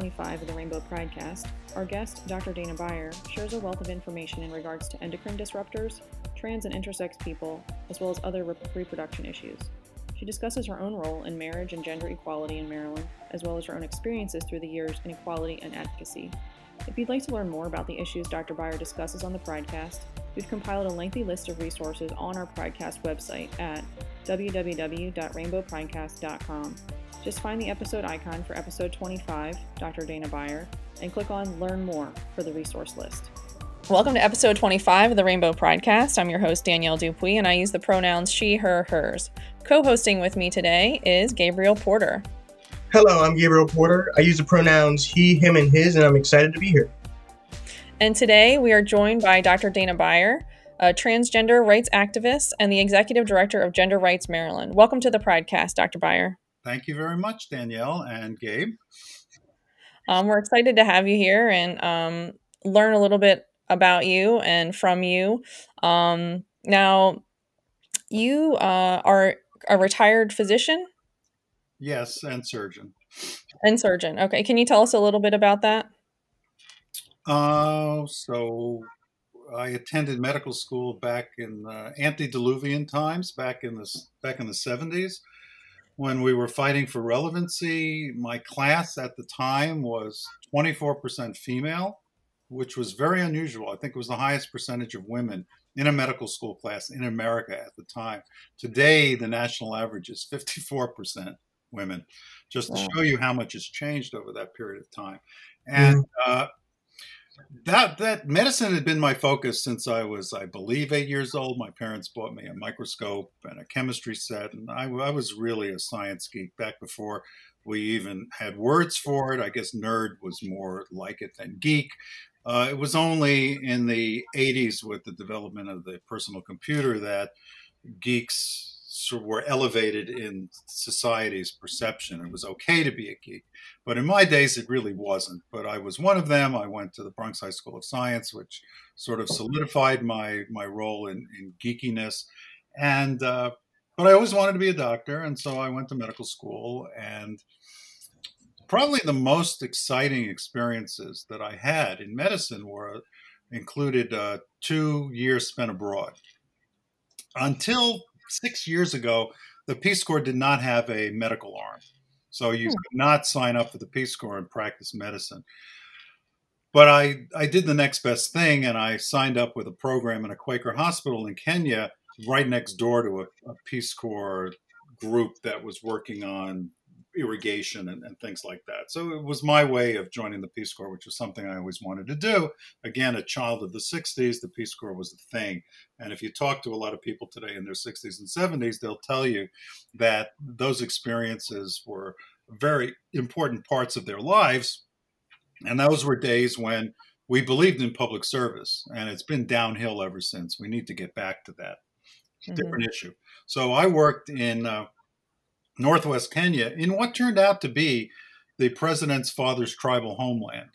25 of the Rainbow Pridecast, our guest, Dr. Dana Beyer, shares a wealth of information in regards to endocrine disruptors, trans and intersex people, as well as other reproduction issues. She discusses her own role in marriage and gender equality in Maryland, as well as her own experiences through the years in equality and advocacy. If you'd like to learn more about the issues Dr. Beyer discusses on the Pridecast, we've compiled a lengthy list of resources on our Pridecast website at www.rainbowpridecast.com. Just find the episode icon for episode 25, Dr. Dana Beyer, and click on Learn More for the resource list. Welcome to episode 25 of the Rainbow Pridecast. I'm your host, Danielle Dupuy, and I use the pronouns she, her, hers. Co-hosting with me today is Gabriel Porter. Hello, I'm Gabriel Porter. I use the pronouns he, him, and his, and I'm excited to be here. And today we are joined by Dr. Dana Beyer, a transgender rights activist and the executive director of Gender Rights Maryland. Welcome to the Pridecast, Dr. Beyer. Thank you very much, Danielle and Gabe. We're excited to have you here and learn a little bit about you and from you. Now, you are a retired physician? Yes, and surgeon. And surgeon. Okay. Can you tell us a little bit about that? So I attended medical school back in antediluvian times, back in the 70s. When we were fighting for relevancy, my class at the time was 24% female, which was very unusual. I think it was the highest percentage of women in a medical school class in America at the time. Today, the national average is 54% women, just to show you how much has changed over that period of time. And that medicine had been my focus since I was, I believe, 8 years old. My parents bought me a microscope and a chemistry set, and I was really a science geek back before we even had words for it. I guess nerd was more like it than geek. It was only in the 80s with the development of the personal computer that geeks were elevated in society's perception. It was okay to be a geek, but in my days, it really wasn't. But I was one of them. I went to the Bronx High School of Science, which sort of solidified my role in geekiness. And but I always wanted to be a doctor, and so I went to medical school. And probably the most exciting experiences that I had in medicine were included 2 years spent abroad. Until 6 years ago, the Peace Corps did not have a medical arm. So you could not sign up for the Peace Corps and practice medicine. But I did the next best thing, and I signed up with a program in a Quaker hospital in Kenya, right next door to a Peace Corps group that was working on irrigation and things like that. So it was my way of joining the Peace Corps, which was something I always wanted to do. Again, a child of the 60s, the Peace Corps was the thing. And if you talk to a lot of people today in their 60s and 70s, they'll tell you that those experiences were very important parts of their lives. And those were days when we believed in public service, and it's been downhill ever since. We need to get back to that. Mm-hmm. Different issue. So I worked in Northwest Kenya, in what turned out to be the president's father's tribal homeland,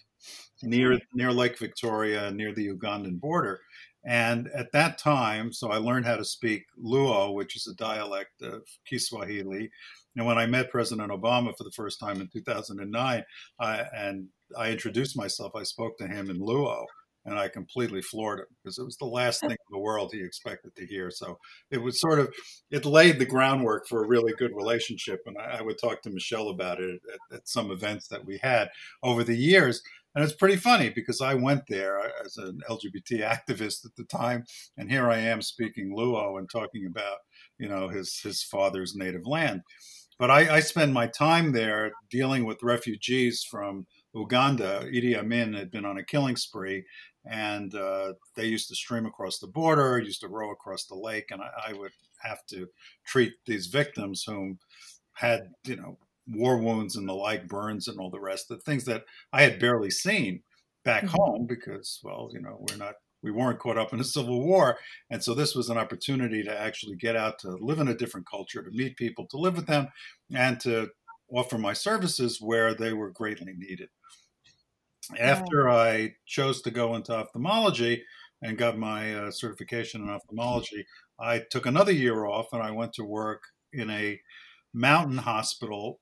near Lake Victoria, near the Ugandan border. And at that time, so I learned how to speak Luo, which is a dialect of Kiswahili. And when I met President Obama for the first time in 2009, and I introduced myself, I spoke to him in Luo, and I completely floored him because it was the last thing in the world he expected to hear. So it was sort of, it laid the groundwork for a really good relationship. And I would talk to Michelle about it at some events that we had over the years. And it's pretty funny because I went there as an LGBT activist at the time. And here I am speaking Luo and talking about, you know, his father's native land. But I spend my time there dealing with refugees from Uganda. Idi Amin had been on a killing spree, and they used to stream across the border, used to row across the lake, and I would have to treat these victims whom had, you know, war wounds and the like, burns and all the rest, the things that I had barely seen back home because, well, you know, we weren't caught up in a civil war. And so this was an opportunity to actually get out, to live in a different culture, to meet people, to live with them, and to offer my services where they were greatly needed. After I chose to go into ophthalmology and got my certification in ophthalmology, I took another year off and I went to work in a mountain hospital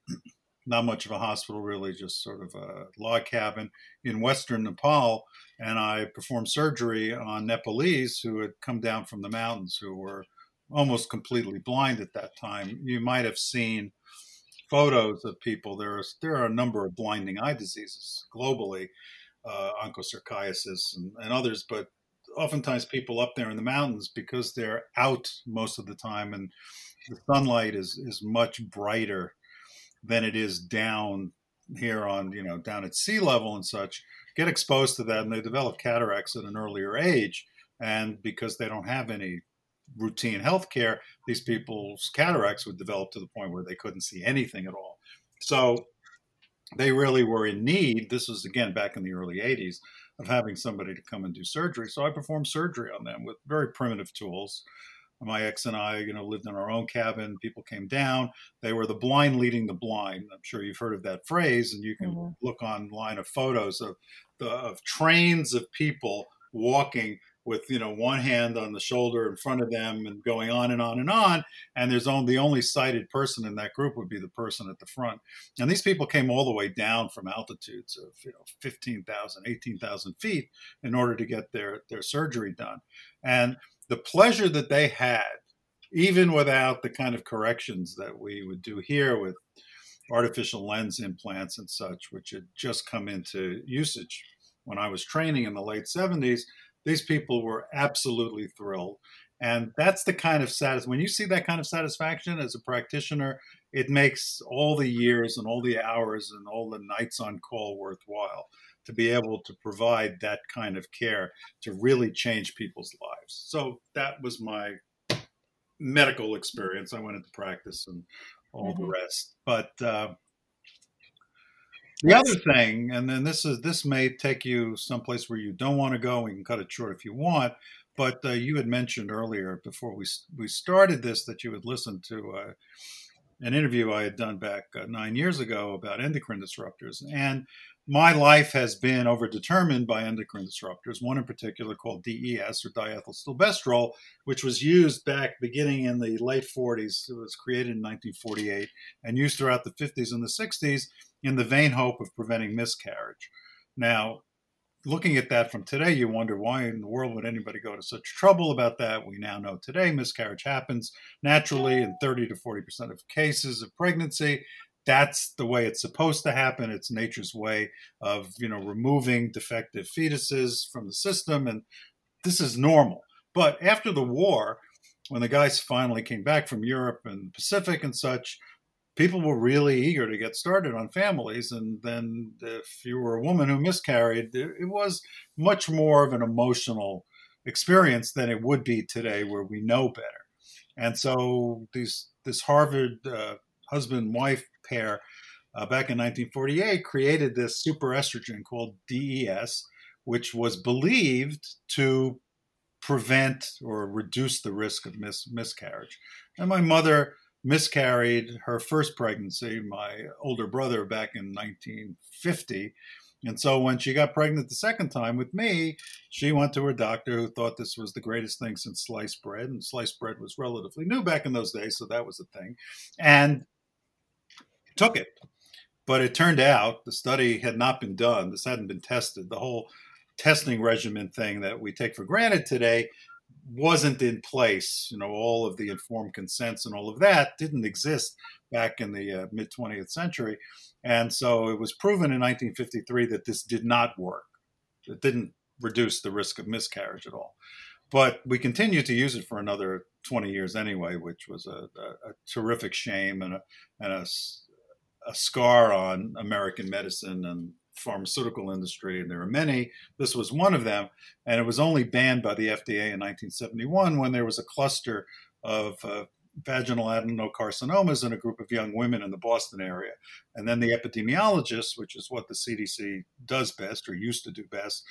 not much of a hospital, really just sort of a log cabin in Western Nepal. And I performed surgery on Nepalese who had come down from the mountains, who were almost completely blind at that time. You might have seen photos of people. There are a number of blinding eye diseases globally, onchocerciasis and others, but oftentimes people up there in the mountains, because they're out most of the time and the sunlight is much brighter than it is down here on, you know, down at sea level and such, get exposed to that and they develop cataracts at an earlier age. And because they don't have any routine health care, these people's cataracts would develop to the point where they couldn't see anything at all. So they really were in need. This was, again, back in the early 80s, of having somebody to come and do surgery. So I performed surgery on them with very primitive tools. My ex and I, you know, lived in our own cabin. People came down. They were the blind leading the blind. I'm sure you've heard of that phrase, and you can look online of photos of trains of people walking with, you know, one hand on the shoulder in front of them and going on and on and on. And there's only the only sighted person in that group would be the person at the front. And these people came all the way down from altitudes of, you know, 15,000, 18,000 feet in order to get their surgery done. And the pleasure that they had, even without the kind of corrections that we would do here with artificial lens implants and such, which had just come into usage when I was training in the late 70s, these people were absolutely thrilled. And that's the kind of satisfaction. When you see that kind of satisfaction as a practitioner, it makes all the years and all the hours and all the nights on call worthwhile to be able to provide that kind of care to really change people's lives. So that was my medical experience. I went into practice and all the rest. But the other thing, and then this may take you someplace where you don't want to go. We can cut it short if you want. But you had mentioned earlier, before we started this, that you had listened to an interview I had done back 9 years ago about endocrine disruptors. And my life has been overdetermined by endocrine disruptors, one in particular called DES, or diethylstilbestrol, which was used back beginning in the late 40s. It was created in 1948 and used throughout the 50s and the 60s, in the vain hope of preventing miscarriage. Now, looking at that from today, you wonder why in the world would anybody go to such trouble about that? We now know today miscarriage happens naturally in 30 to 40% of cases of pregnancy. That's the way it's supposed to happen. It's nature's way of, you know, removing defective fetuses from the system. And this is normal. But after the war, when the guys finally came back from Europe and the Pacific and such, people were really eager to get started on families. And then if you were a woman who miscarried, it was much more of an emotional experience than it would be today, where we know better. And so this Harvard husband-wife pair back in 1948 created this super estrogen called DES, which was believed to prevent or reduce the risk of miscarriage. And my mother miscarried her first pregnancy, my older brother, back in 1950. And so when she got pregnant the second time with me, she went to her doctor, who thought this was the greatest thing since sliced bread. And sliced bread was relatively new back in those days, so that was a thing. And took it. But it turned out the study had not been done. This hadn't been tested. The whole testing regimen thing that we take for granted today wasn't in place. You know, all of the informed consents and all of that didn't exist back in the mid 20th century. And so it was proven in 1953 that this did not work. It didn't reduce the risk of miscarriage at all. But we continued to use it for another 20 years anyway, which was a terrific shame and a scar on American medicine and pharmaceutical industry, and there are many. This was one of them, and it was only banned by the FDA in 1971 when there was a cluster of vaginal adenocarcinomas in a group of young women in the Boston area. And then the epidemiologists, which is what the CDC does best, or used to do best,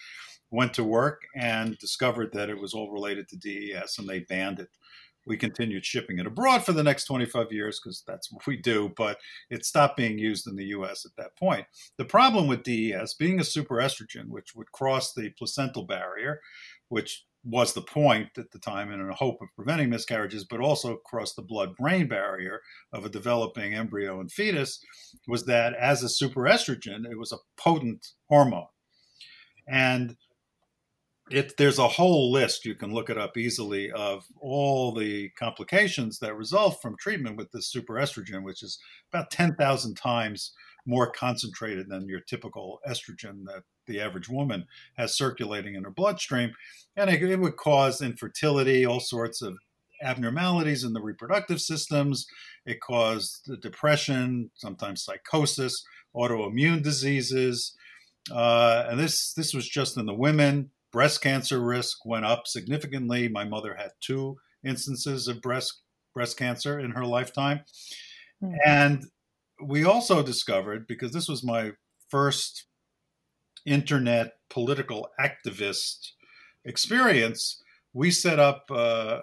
went to work and discovered that it was all related to DES, and they banned it. We continued shipping it abroad for the next 25 years because that's what we do, but it stopped being used in the U.S. at that point. The problem with DES, being a superestrogen, which would cross the placental barrier, which was the point at the time, and in a hope of preventing miscarriages, but also across the blood-brain barrier of a developing embryo and fetus, was that as a superestrogen, it was a potent hormone. And there's a whole list, you can look it up easily, of all the complications that result from treatment with this superestrogen, which is about 10,000 times more concentrated than your typical estrogen that the average woman has circulating in her bloodstream. And it would cause infertility, all sorts of abnormalities in the reproductive systems. It caused depression, sometimes psychosis, autoimmune diseases. And this was just in the women. Breast cancer risk went up significantly. My mother had 2 instances of breast cancer in her lifetime. Mm-hmm. And we also discovered, because this was my first internet political activist experience, we set up a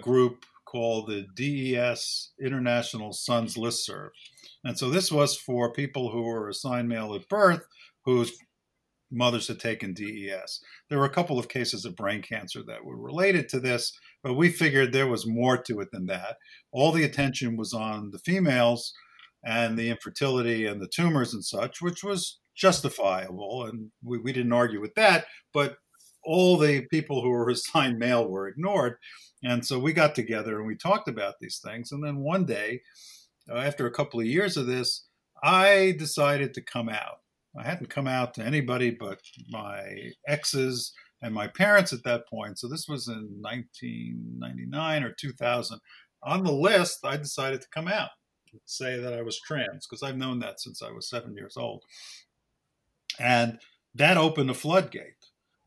group called the DES International Sons Listserv. And so this was for people who were assigned male at birth whose mothers had taken DES. There were a couple of cases of brain cancer that were related to this, but we figured there was more to it than that. All the attention was on the females and the infertility and the tumors and such, which was justifiable, and we didn't argue with that, but all the people who were assigned male were ignored. And so we got together and we talked about these things. And then one day, after a couple of years of this, I decided to come out. I hadn't come out to anybody but my exes and my parents at that point. So this was in 1999 or 2000. On the list, I decided to come out, say that I was trans, because I've known that since I was 7 years old. And that opened a floodgate.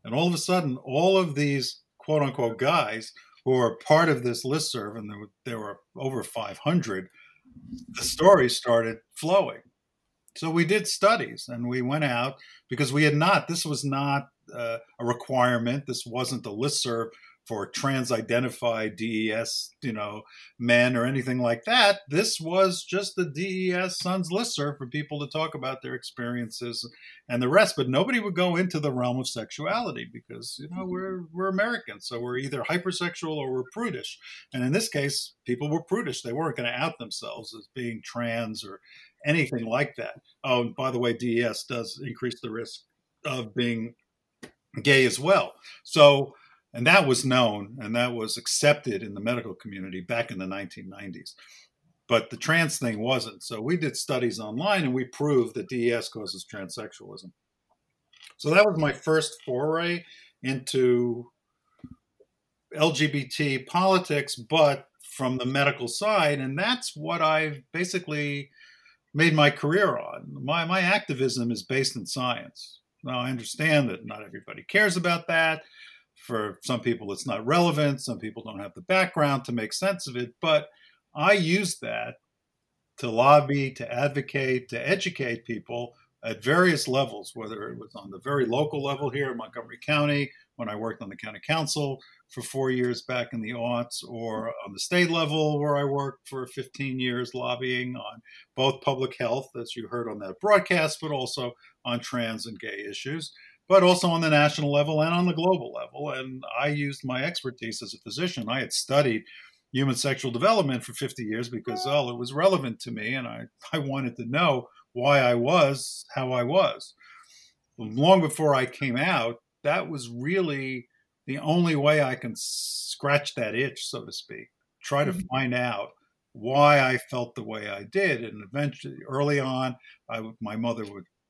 And all of a sudden, all of these quote unquote guys who are part of this listserv, and there were over 500, the stories started flowing. So we did studies and we went out because this was not a requirement. This wasn't a listserv for trans-identified DES, men or anything like that. This was just the DES Sons listserv for people to talk about their experiences and the rest. But nobody would go into the realm of sexuality because, we're Americans. So we're either hypersexual or we're prudish. And in this case, people were prudish. They weren't going to out themselves as being trans or anything like that. Oh, and by the way, DES does increase the risk of being gay as well. So, and that was known and that was accepted in the medical community back in the 1990s. But the trans thing wasn't. So we did studies online and we proved that DES causes transsexualism. So that was my first foray into LGBT politics, but from the medical side. And that's what I've basically made my career on. My activism is based in science. Now, I understand that not everybody cares about that. For some people, it's not relevant. Some people don't have the background to make sense of it. But I use that to lobby, to advocate, to educate people at various levels, whether it was on the very local level here in Montgomery County, when I worked on the county council for 4 years back in the aughts, or on the state level where I worked for 15 years lobbying on both public health, as you heard on that broadcast, but also on trans and gay issues, but also on the national level and on the global level. And I used my expertise as a physician. I had studied human sexual development for 50 years because, it was relevant to me, and I wanted to know why I was how I was. Long before I came out, that was really the only way I can scratch that itch, so to speak, try to find out why I felt the way I did. And eventually, early on, my mother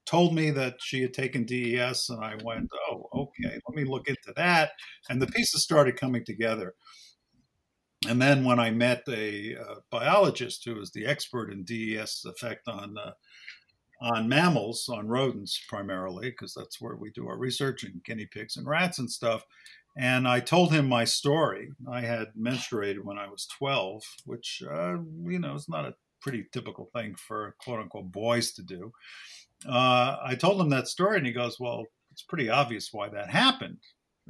told me that she had taken DES, and I went, oh, okay, let me look into that. And the pieces started coming together. And then when I met a biologist who was the expert in DES's effect on mammals, on rodents primarily, because that's where we do our research, and guinea pigs and rats and stuff. And I told him my story. I had menstruated when I was 12, which, is not a pretty typical thing for quote unquote boys to do. I told him that story and he goes, well, it's pretty obvious why that happened.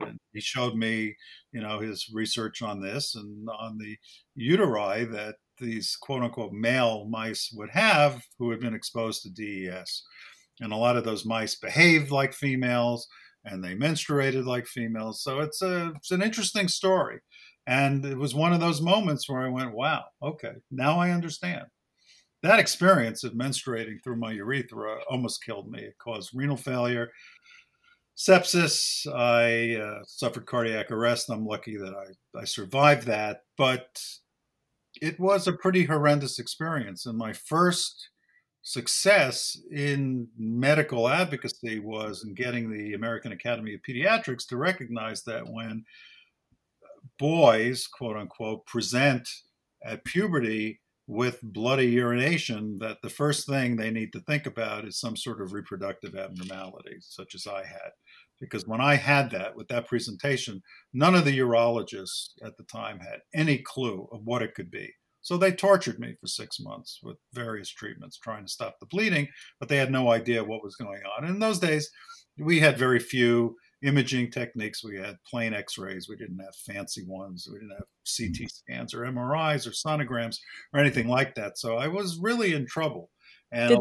And he showed me, his research on this and on the uteri that these quote unquote male mice would have who had been exposed to DES. And a lot of those mice behaved like females. and they menstruated like females. So it's an interesting story. And it was one of those moments where I went, wow, okay, now I understand. That experience of menstruating through my urethra almost killed me. It caused renal failure, sepsis. I suffered cardiac arrest. I'm lucky that I survived that. But it was a pretty horrendous experience. And my first success in medical advocacy was in getting the American Academy of Pediatrics to recognize that when boys, quote unquote, present at puberty with bloody urination, that the first thing they need to think about is some sort of reproductive abnormality, such as I had. Because when I had that with that presentation, none of the urologists at the time had any clue of what it could be. So they tortured me for 6 months with various treatments, trying to stop the bleeding, but they had no idea what was going on. And in those days, we had very few imaging techniques. We had plain x-rays. We didn't have fancy ones. We didn't have CT scans or MRIs or sonograms or anything like that. So I was really in trouble. And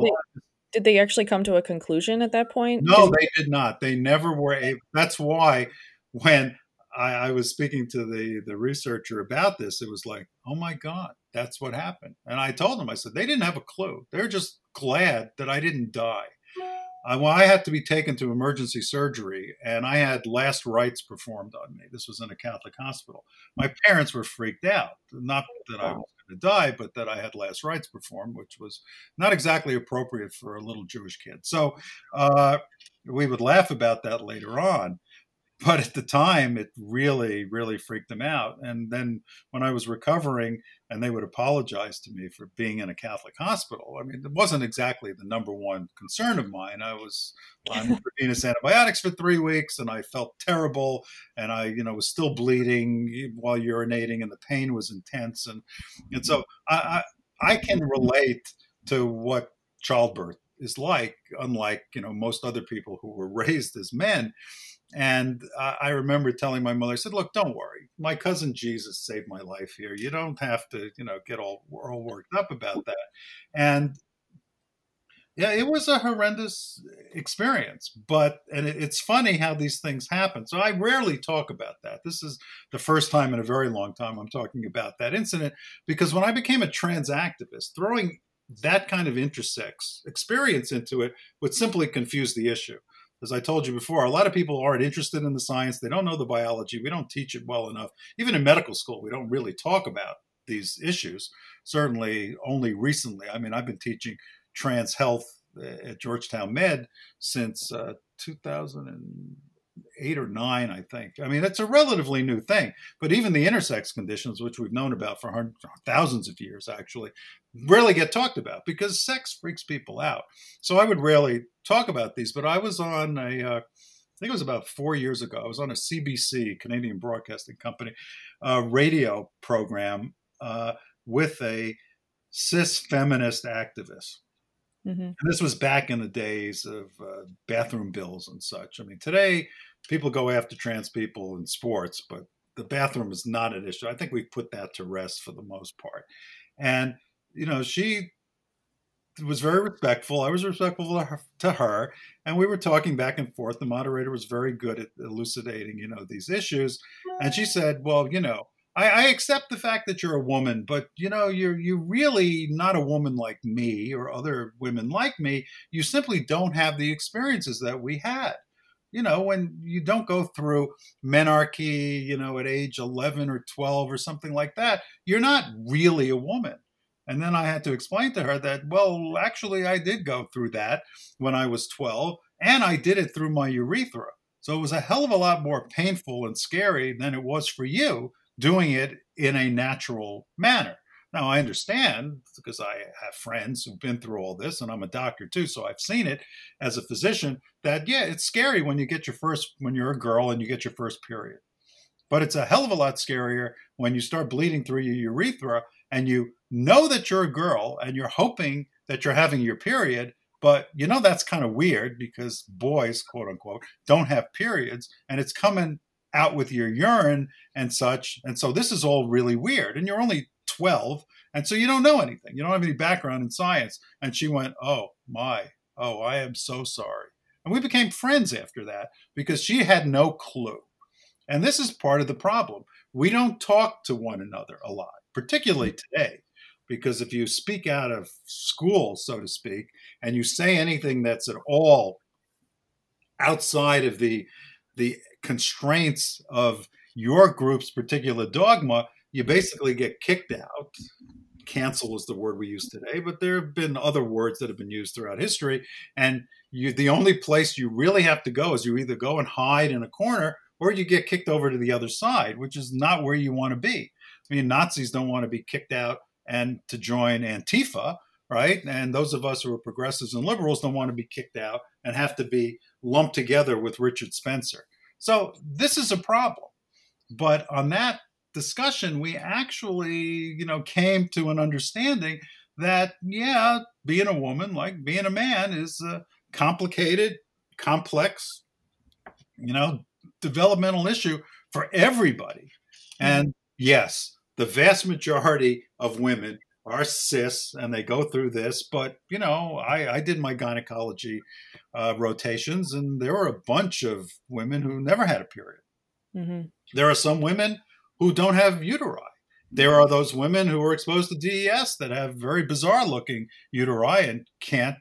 did they actually come to a conclusion at that point? No, they did not. They never were able. That's why when I was speaking to the researcher about this, it was like, oh my God, that's what happened. And I told them, I said, they didn't have a clue. They're just glad that I didn't die. I had to be taken to emergency surgery, and I had last rites performed on me. This was in a Catholic hospital. My parents were freaked out, not that I was going to die, but that I had last rites performed, which was not exactly appropriate for a little Jewish kid. So we would laugh about that later on. But at the time, it really, really freaked them out. And then when I was recovering, and they would apologize to me for being in a Catholic hospital, I mean, it wasn't exactly the number one concern of mine. I was on intravenous antibiotics for 3 weeks, and I felt terrible, and I, was still bleeding while urinating, and the pain was intense. And so I can relate to what childbirth is like, unlike, most other people who were raised as men. And I remember telling my mother, I said, look, don't worry. My cousin Jesus saved my life here. You don't have to, get all worked up about that. And yeah, it was a horrendous experience, and it's funny how these things happen. So I rarely talk about that. This is the first time in a very long time I'm talking about that incident, because when I became a trans activist, throwing that kind of intersex experience into it would simply confuse the issue. As I told you before, a lot of people aren't interested in the science. They don't know the biology. We don't teach it well enough. Even in medical school, we don't really talk about these issues. Certainly only recently. I mean, I've been teaching trans health at Georgetown Med since 2008 or 9, I think. I mean, it's a relatively new thing. But even the intersex conditions, which we've known about for thousands of years, actually, rarely get talked about because sex freaks people out. So I would rarely talk about these, but I was on I think it was about 4 years ago, I was on a CBC, Canadian Broadcasting Company, radio program with a cis feminist activist. Mm-hmm. And this was back in the days of bathroom bills and such. I mean, today people go after trans people in sports, but the bathroom is not an issue. I think we've put that to rest for the most part. And, she was very respectful. I was respectful to her. And we were talking back and forth. The moderator was very good at elucidating, these issues. And she said, well, I accept the fact that you're a woman, but, you're really not a woman like me or other women like me. You simply don't have the experiences that we had. When you don't go through menarche, at age 11 or 12 or something like that, you're not really a woman. And then I had to explain to her that, well, actually, I did go through that when I was 12, and I did it through my urethra. So it was a hell of a lot more painful and scary than it was for you doing it in a natural manner. Now, I understand because I have friends who've been through all this, and I'm a doctor too, so I've seen it as a physician that, yeah, it's scary when you're a girl and you get your first period. But it's a hell of a lot scarier when you start bleeding through your urethra and you know that you're a girl and you're hoping that you're having your period, but that's kind of weird because boys, quote unquote, don't have periods and it's coming out with your urine and such. And so this is all really weird. And you're only 12. And so you don't know anything. You don't have any background in science. And she went, oh, I am so sorry. And we became friends after that because she had no clue. And this is part of the problem. We don't talk to one another a lot, particularly today, because if you speak out of school, so to speak, and you say anything that's at all outside of the constraints of your group's particular dogma, you basically get kicked out. Cancel is the word we use today, but there have been other words that have been used throughout history. And the only place you really have to go is you either go and hide in a corner or you get kicked over to the other side, which is not where you want to be. I mean, Nazis don't want to be kicked out and to join Antifa, right? And those of us who are progressives and liberals don't want to be kicked out and have to be lumped together with Richard Spencer. So this is a problem. But on that discussion, we actually, came to an understanding that, yeah, being a woman, like being a man, is a complicated, complex, developmental issue for everybody. And yes, the vast majority of women are cis and they go through this. But, I did my gynecology rotations and there were a bunch of women who never had a period. Mm-hmm. There are some women who don't have uteri. There are those women who are exposed to DES that have very bizarre looking uteri and can't,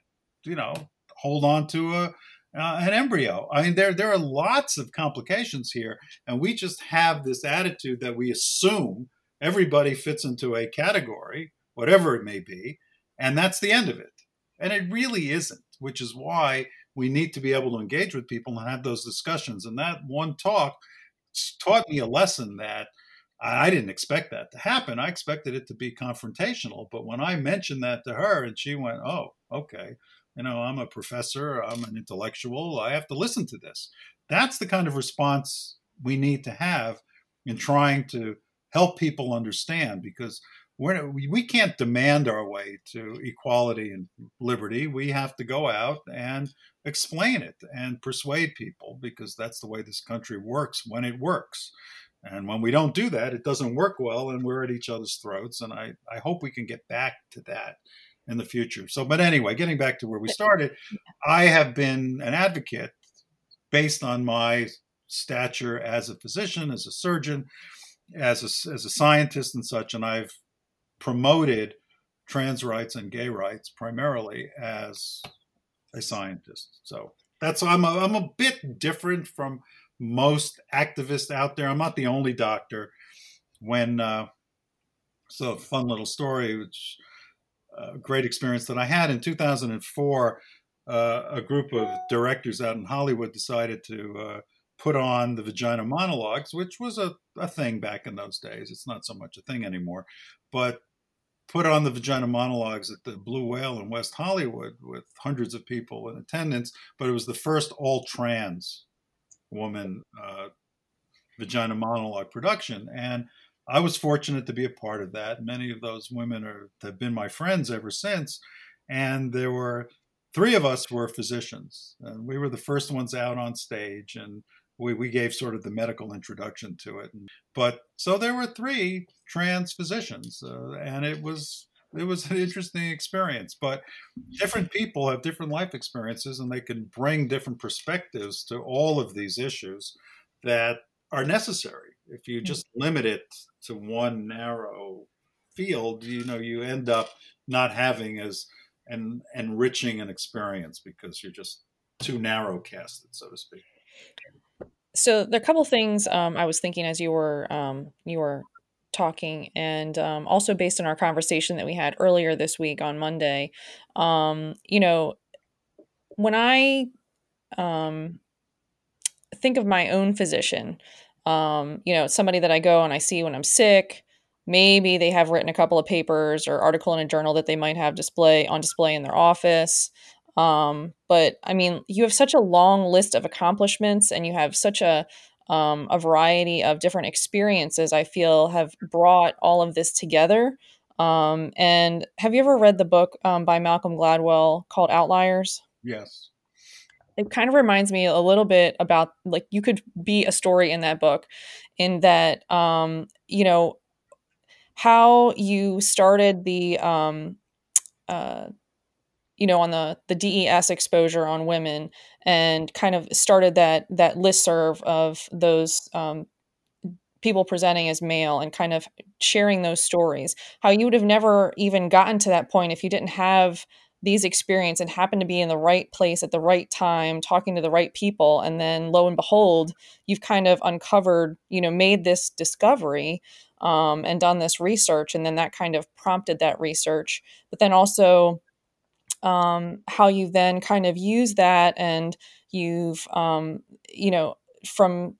hold on to an embryo. I mean, there are lots of complications here. And we just have this attitude that we assume everybody fits into a category, whatever it may be, and that's the end of it. And it really isn't, which is why we need to be able to engage with people and have those discussions. And that one talk taught me a lesson that I didn't expect that to happen. I expected it to be confrontational. But when I mentioned that to her and she went, oh, okay, I'm a professor, I'm an intellectual, I have to listen to this. That's the kind of response we need to have in trying to help people understand, because we can't demand our way to equality and liberty. We have to go out and explain it and persuade people, because that's the way this country works when it works. And when we don't do that, it doesn't work well and we're at each other's throats. And I hope we can get back to that in the future. So, but anyway, getting back to where we started, I have been an advocate based on my stature as a physician, as a surgeon, as a scientist and such, and I've promoted trans rights and gay rights primarily as a scientist. So that's, I'm a bit different from most activists out there. I'm not the only doctor. So a fun little story, which a great experience that I had in 2004, a group of directors out in Hollywood decided to put on the Vagina Monologues, which was a thing back in those days. It's not so much a thing anymore, but put on the Vagina Monologues at the Blue Whale in West Hollywood with hundreds of people in attendance. But it was the first all trans woman Vagina Monologue production. And I was fortunate to be a part of that. Many of those women have been my friends ever since. And there were three of us were physicians and we were the first ones out on stage, and we gave sort of the medical introduction to it. But so there were three trans physicians, and it was an interesting experience. But different people have different life experiences, and they can bring different perspectives to all of these issues that are necessary. If you just limit it to one narrow field, you end up not having as enriching an experience because you're just too narrow casted, so to speak. So there are a couple of things I was thinking as you were talking, and also based on our conversation that we had earlier this week on Monday, when I think of my own physician, somebody that I go and I see when I'm sick, maybe they have written a couple of papers or article in a journal that they might have on display in their office. But I mean, you have such a long list of accomplishments and you have such a variety of different experiences, I feel, have brought all of this together. And have you ever read the book by Malcolm Gladwell called Outliers? Yes. It kind of reminds me a little bit about, like, you could be a story in that book, in that, how you started the you know, on the DES exposure on women, and kind of started that listserv of those people presenting as male and kind of sharing those stories. How you would have never even gotten to that point if you didn't have these experiences and happened to be in the right place at the right time, talking to the right people. And then lo and behold, you've kind of uncovered, you know, made this discovery and done this research. And then that kind of prompted that research. But then also how you then kind of use that, and you've, you know, from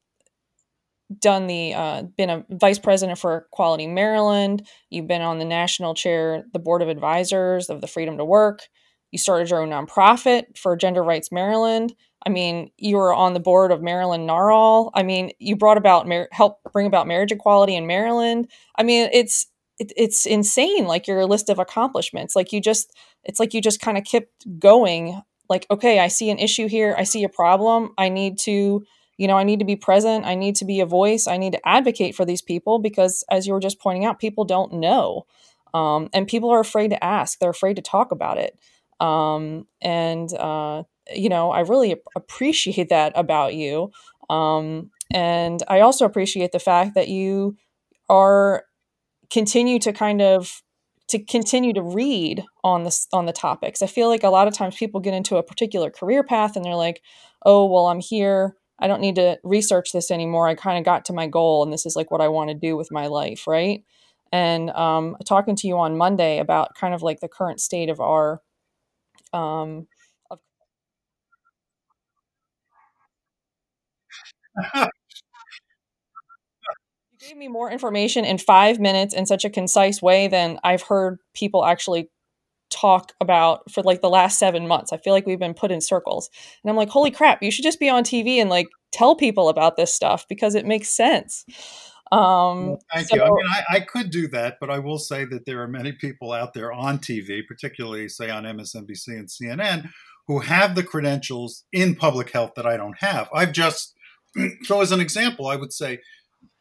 done the, been a vice president for Equality Maryland. You've been on the national chair, the board of advisors of the Freedom to Work. You started your own nonprofit for Gender Rights Maryland. I mean, you were on the board of Maryland NARAL. I mean, you brought about, helped bring about marriage equality in Maryland. I mean, it's insane. Like your list of accomplishments, like you just, it's like you just kind of kept going like, okay, I see an issue here. I see a problem. I need to, you know, I need to be present. I need to be a voice. I need to advocate for these people because, as you were just pointing out, people don't know. And people are afraid to ask. They're afraid to talk about it. You know, I really appreciate that about you. And I also appreciate the fact that you are continue to read on the topics. I feel like a lot of times people get into a particular career path and they're like, oh, well, I'm here. I don't need to research this anymore. I kind of got to my goal, and this is like what I want to do with my life, right? And talking to you on Monday about kind of like the current state of our you gave me more information in 5 minutes in such a concise way than I've heard people actually talk about for like the last 7 months. I feel like we've been put in circles, and I'm like, holy crap, you should just be on TV and like tell people about this stuff because it makes sense. Well, thank you. I mean, I could do that, but I will say that there are many people out there on TV, particularly say on MSNBC and CNN, who have the credentials in public health that I don't have. I've just, so as an example, I would say,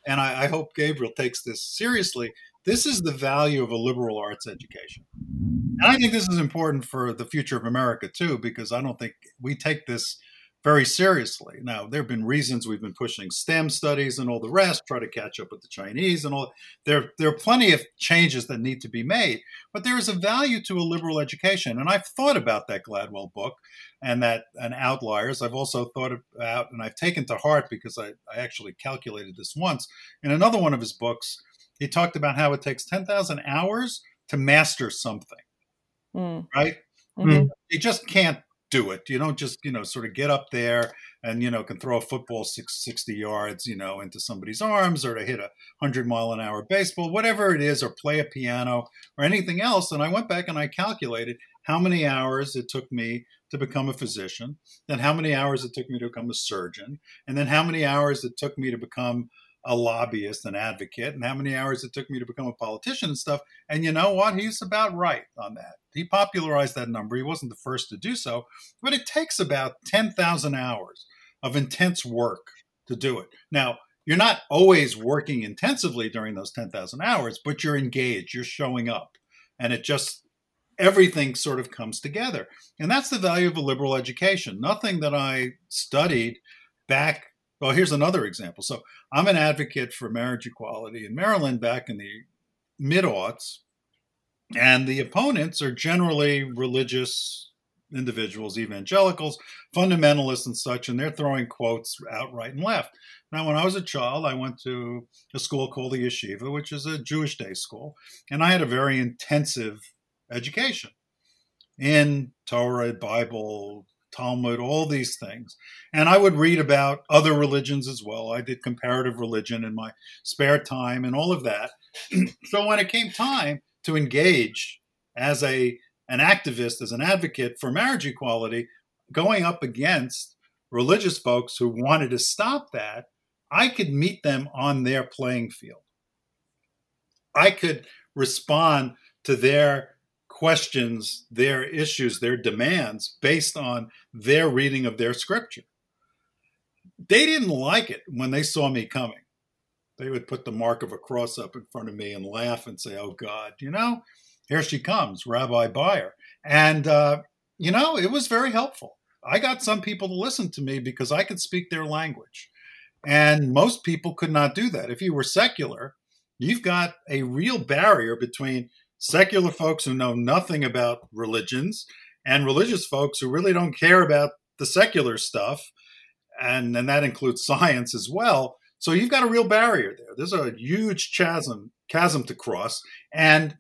and I hope Gabriel takes this seriously, this is the value of a liberal arts education. And I think this is important for the future of America, too, because I don't think we take this very seriously. Now, there have been reasons we've been pushing STEM studies and all the rest, try to catch up with the Chinese and all. There are plenty of changes that need to be made, but there is a value to a liberal education. And I've thought about that Gladwell book and Outliers. I've also thought about, and I've taken to heart because I actually calculated this once. In another one of his books, he talked about how it takes 10,000 hours to master something. Right? Mm-hmm. You just can't do it. You don't just, you know, sort of get up there and, you know, can throw a football 60 yards, you know, into somebody's arms, or to hit 100-mile-an-hour baseball, whatever it is, or play a piano or anything else. And I went back and I calculated how many hours it took me to become a physician, then how many hours it took me to become a surgeon, and then how many hours it took me to become a lobbyist, an advocate, and how many hours it took me to become a politician and stuff. And you know what? He's about right on that. He popularized that number. He wasn't the first to do so, but it takes about 10,000 hours of intense work to do it. Now, you're not always working intensively during those 10,000 hours, but you're engaged, you're showing up, and it just, everything sort of comes together. And that's the value of a liberal education. Nothing that I studied back. Well, here's another example. So I'm an advocate for marriage equality in Maryland back in the mid-aughts, and the opponents are generally religious individuals, evangelicals, fundamentalists and such, and they're throwing quotes out right and left. Now, when I was a child, I went to a school called the Yeshiva, which is a Jewish day school, and I had a very intensive education in Torah, Bible, Talmud, all these things. And I would read about other religions as well. I did comparative religion in my spare time and all of that. So when it came time to engage as an activist, as an advocate for marriage equality, going up against religious folks who wanted to stop that, I could meet them on their playing field. I could respond to their questions, their issues, their demands based on their reading of their scripture. They didn't like it when they saw me coming. They would put the mark of a cross up in front of me and laugh and say, oh God, you know, here she comes, Rabbi Beyer. And you know, it was very helpful. I got some people to listen to me because I could speak their language. And most people could not do that. If you were secular, you've got a real barrier between secular folks who know nothing about religions and religious folks who really don't care about the secular stuff. And that includes science as well. So you've got a real barrier there. There's a huge chasm to cross. And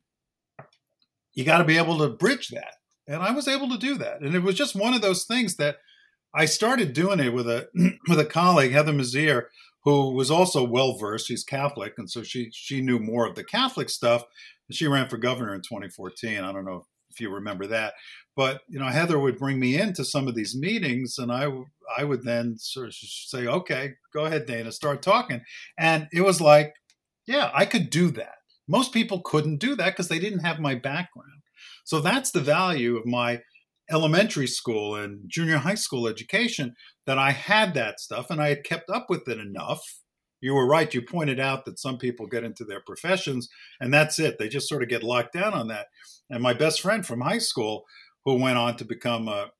you got to be able to bridge that. And I was able to do that. And it was just one of those things that I started doing it with a colleague, Heather Mazier, who was also well-versed. She's Catholic, and so she knew more of the Catholic stuff. She ran for governor in 2014. I don't know if you remember that. But, you know, Heather would bring me into some of these meetings, and I would then sort of say, okay, go ahead, Dana, start talking. And it was like, yeah, I could do that. Most people couldn't do that because they didn't have my background. So that's the value of my elementary school and junior high school education, that I had that stuff and I had kept up with it enough. You were right. You pointed out that some people get into their professions and that's it. They just sort of get locked down on that. And my best friend from high school, who went on to become a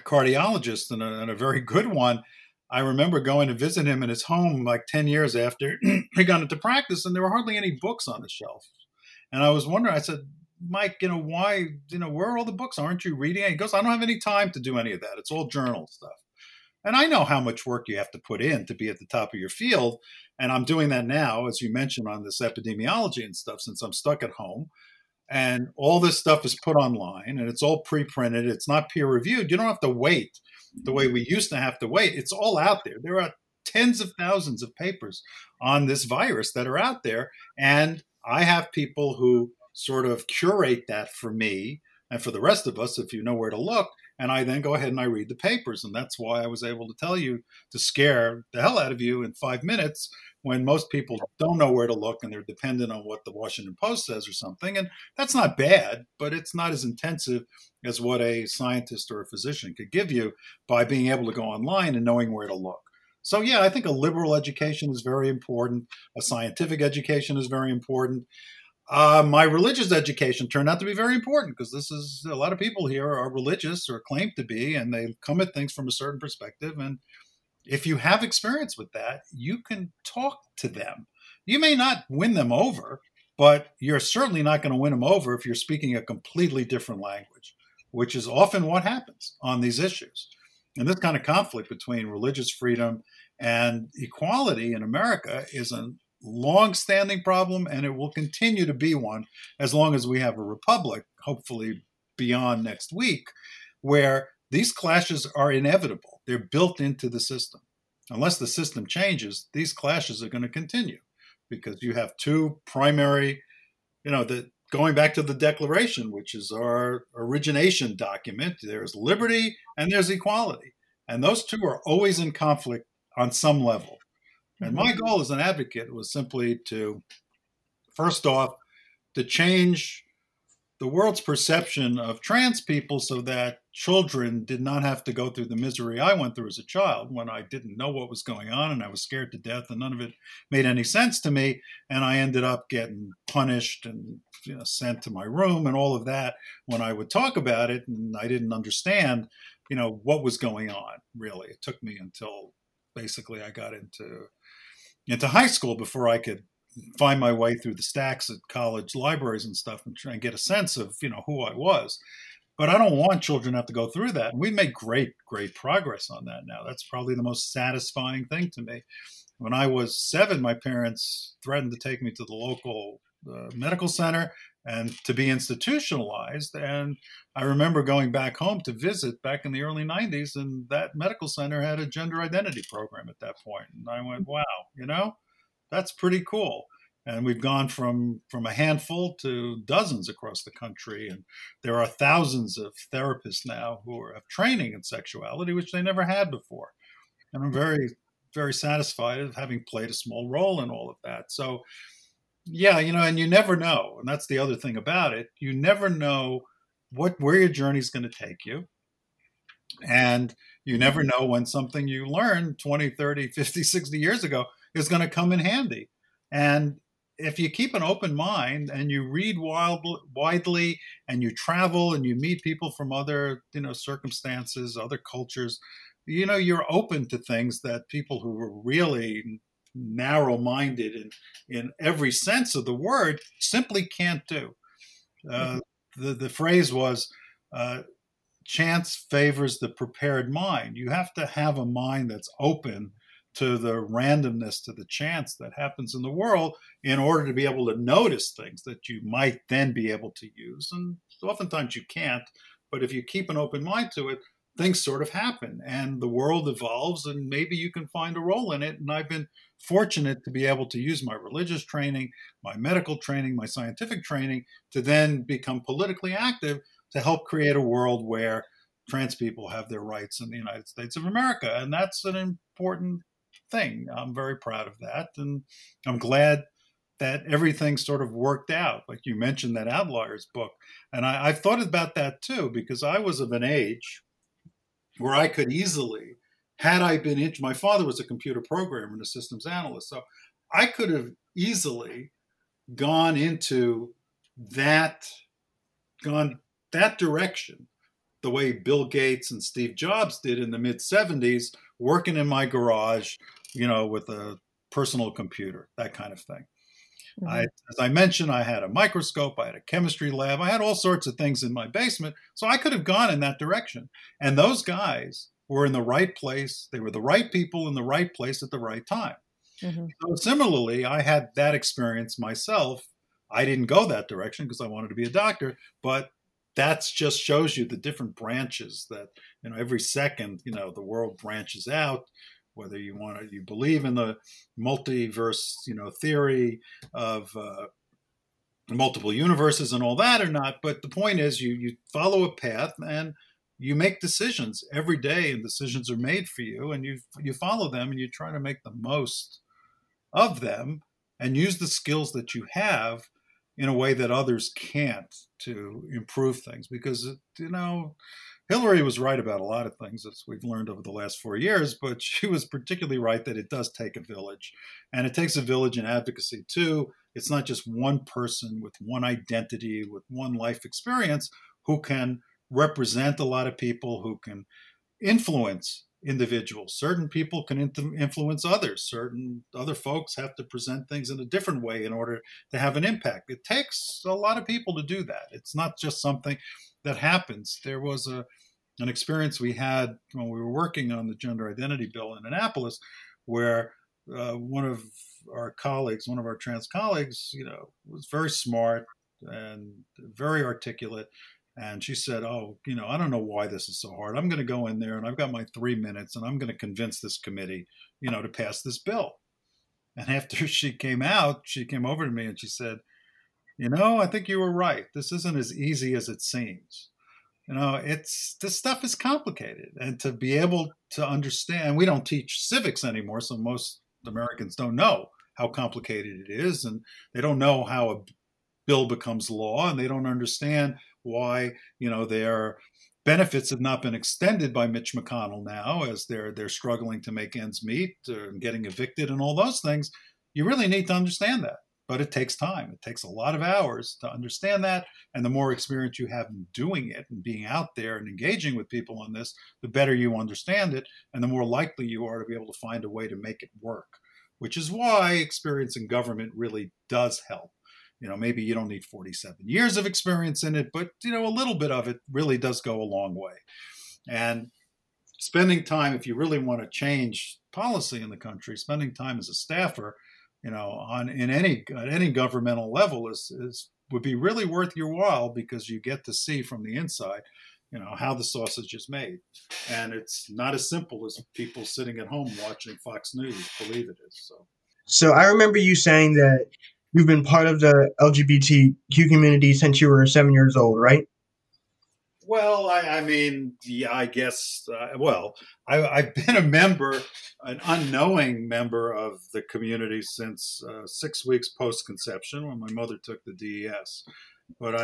cardiologist and a very good one, I remember going to visit him in his home like 10 years after he got into practice, and there were hardly any books on the shelf. And I was wondering, I said, Mike, you know, why, you know, where are all the books? Aren't you reading? And he goes, I don't have any time to do any of that. It's all journal stuff. And I know how much work you have to put in to be at the top of your field. And I'm doing that now, as you mentioned, on this epidemiology and stuff, since I'm stuck at home. And all this stuff is put online and it's all pre-printed. It's not peer reviewed. You don't have to wait the way we used to have to wait. It's all out there. There are tens of thousands of papers on this virus that are out there. And I have people who sort of curate that for me and for the rest of us, if you know where to look. And I then go ahead and I read the papers. And that's why I was able to tell you to scare the hell out of you in 5 minutes when most people don't know where to look and they're dependent on what the Washington Post says or something. And that's not bad, but it's not as intensive as what a scientist or a physician could give you by being able to go online and knowing where to look. So, yeah, I think a liberal education is very important. A scientific education is very important. My religious education turned out to be very important because this is a lot of people here are religious or claim to be, and they come at things from a certain perspective. And if you have experience with that, you can talk to them. You may not win them over, but you're certainly not going to win them over if you're speaking a completely different language, which is often what happens on these issues. And this kind of conflict between religious freedom and equality in America is an long-standing problem, and it will continue to be one as long as we have a republic, hopefully beyond next week, where these clashes are inevitable. They're built into the system. Unless the system changes, these clashes are going to continue because you have two primary, you know, going back to the Declaration, which is our origination document, there's liberty and there's equality. And those two are always in conflict on some level. And my goal as an advocate was simply to, first off, to change the world's perception of trans people so that children did not have to go through the misery I went through as a child when I didn't know what was going on and I was scared to death and none of it made any sense to me. And I ended up getting punished and, you know, sent to my room and all of that when I would talk about it. And I didn't understand, you know, what was going on, really. It took me until basically I got into high school before I could find my way through the stacks at college libraries and stuff and try and get a sense of, you know, who I was. But I don't want children to have to go through that. And we've made great, great progress on that now. That's probably the most satisfying thing to me. When I was 7, my parents threatened to take me to the local medical center and to be institutionalized. And I remember going back home to visit back in the early 90s, and that medical center had a gender identity program at that point. And I went, wow, you know, that's pretty cool. And we've gone from a handful to dozens across the country. And there are thousands of therapists now who have training in sexuality, which they never had before. And I'm very, very satisfied of having played a small role in all of that. So, yeah, you know, and you never know. And that's the other thing about it. You never know where your journey is going to take you. And you never know when something you learned 20, 30, 50, 60 years ago is going to come in handy. And if you keep an open mind and you read widely and you travel and you meet people from other, circumstances, other cultures, you're open to things that people who are really narrow-minded in every sense of the word simply can't do. The phrase was, chance favors the prepared mind. You have to have a mind that's open to the randomness, to the chance that happens in the world in order to be able to notice things that you might then be able to use. And oftentimes you can't, but if you keep an open mind to it, things sort of happen and the world evolves and maybe you can find a role in it. And I've been fortunate to be able to use my religious training, my medical training, my scientific training to then become politically active to help create a world where trans people have their rights in the United States of America. And that's an important thing. I'm very proud of that. And I'm glad that everything sort of worked out. Like you mentioned that Outliers book. And I thought about that too, because I was of an age where I could easily, had I been, my father was a computer programmer and a systems analyst. So I could have easily gone into that direction, the way Bill Gates and Steve Jobs did in the mid 70s, working in my garage, with a personal computer, that kind of thing. Mm-hmm. As I mentioned, I had a microscope, I had a chemistry lab, I had all sorts of things in my basement. So I could have gone in that direction. And those guys were in the right place. They were the right people in the right place at the right time. Mm-hmm. So similarly, I had that experience myself. I didn't go that direction because I wanted to be a doctor, but that just shows you the different branches that, every second, the world branches out, whether you believe in the multiverse, theory of multiple universes and all that or not. But the point is you follow a path and you make decisions every day and decisions are made for you and you follow them and you try to make the most of them and use the skills that you have in a way that others can't to improve things. Because, Hillary was right about a lot of things as we've learned over the last 4 years, but she was particularly right that it does take a village. And it takes a village in advocacy too. It's not just one person with one identity, with one life experience who can represent a lot of people, who can influence individuals. Certain people can influence others. Certain other folks have to present things in a different way in order to have an impact. It takes a lot of people to do that. It's not just something that happens. There was an experience we had when we were working on the gender identity bill in Annapolis, where one of our colleagues, one of our trans colleagues, was very smart and very articulate. And she said, oh, I don't know why this is so hard. I'm going to go in there and I've got my 3 minutes and I'm going to convince this committee, to pass this bill. And after she came out, she came over to me and she said, I think you were right. This isn't as easy as it seems. This stuff is complicated. And to be able to understand, we don't teach civics anymore. So most Americans don't know how complicated it is. And they don't know how a bill becomes law and they don't understand why, their benefits have not been extended by Mitch McConnell now as they're struggling to make ends meet and getting evicted and all those things. You really need to understand that, but it takes time. It takes a lot of hours to understand that. And the more experience you have in doing it and being out there and engaging with people on this, the better you understand it and the more likely you are to be able to find a way to make it work, which is why experience in government really does help. Maybe you don't need 47 years of experience in it, but, a little bit of it really does go a long way. And spending time, if you really want to change policy in the country, spending time as a staffer, at any governmental level would be really worth your while because you get to see from the inside, how the sausage is made. And it's not as simple as people sitting at home watching Fox News believe it is. So I remember you saying that you've been part of the LGBTQ community since you were 7 years old, right? Well, I've been a member, an unknowing member of the community since 6 weeks post-conception when my mother took the DES. But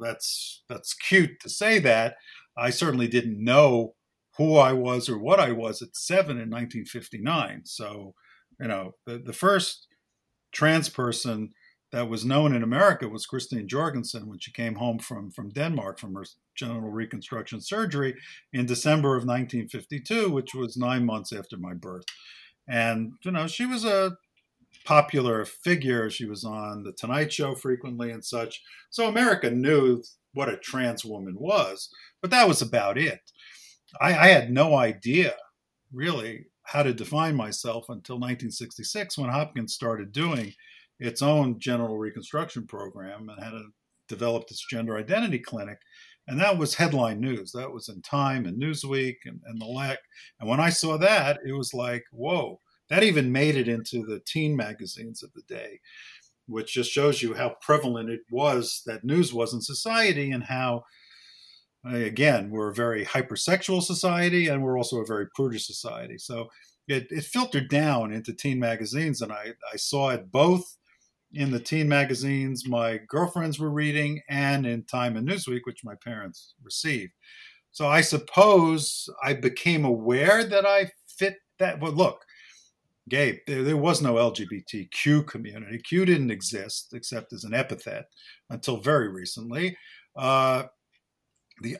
that's cute to say that. I certainly didn't know who I was or what I was at 7 in 1959. So, the first trans person that was known in America was Christine Jorgensen when she came home from Denmark from her genital reconstruction surgery in December of 1952, which was 9 months after my birth. And, you know, she was a popular figure. She was on The Tonight Show frequently and such. So America knew what a trans woman was, but that was about it. I had no idea, really, how to define myself until 1966 when Hopkins started doing its own genital reconstruction program and had developed its gender identity clinic. And that was headline news. That was in Time and Newsweek and the like. And when I saw that, it was like, whoa, that even made it into the teen magazines of the day, which just shows you how prevalent it was that news was in society and how, again, we're a very hypersexual society and we're also a very prudish society. So it filtered down into teen magazines, and I saw it both in the teen magazines my girlfriends were reading and in Time and Newsweek, which my parents received. So I suppose I became aware that I fit that. Well, look, Gabe, there was no LGBTQ community. Q didn't exist except as an epithet until very recently. The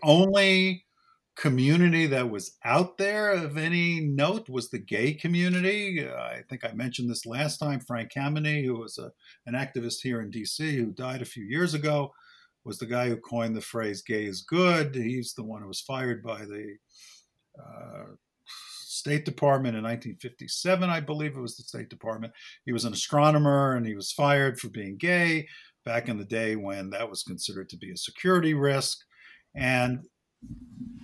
only community that was out there of any note was the gay community. I think I mentioned this last time. Frank Kameny, who was an activist here in D.C. who died a few years ago, was the guy who coined the phrase gay is good. He's the one who was fired by the State Department in 1957, I believe it was the State Department. He was an astronomer and he was fired for being gay back in the day when that was considered to be a security risk. And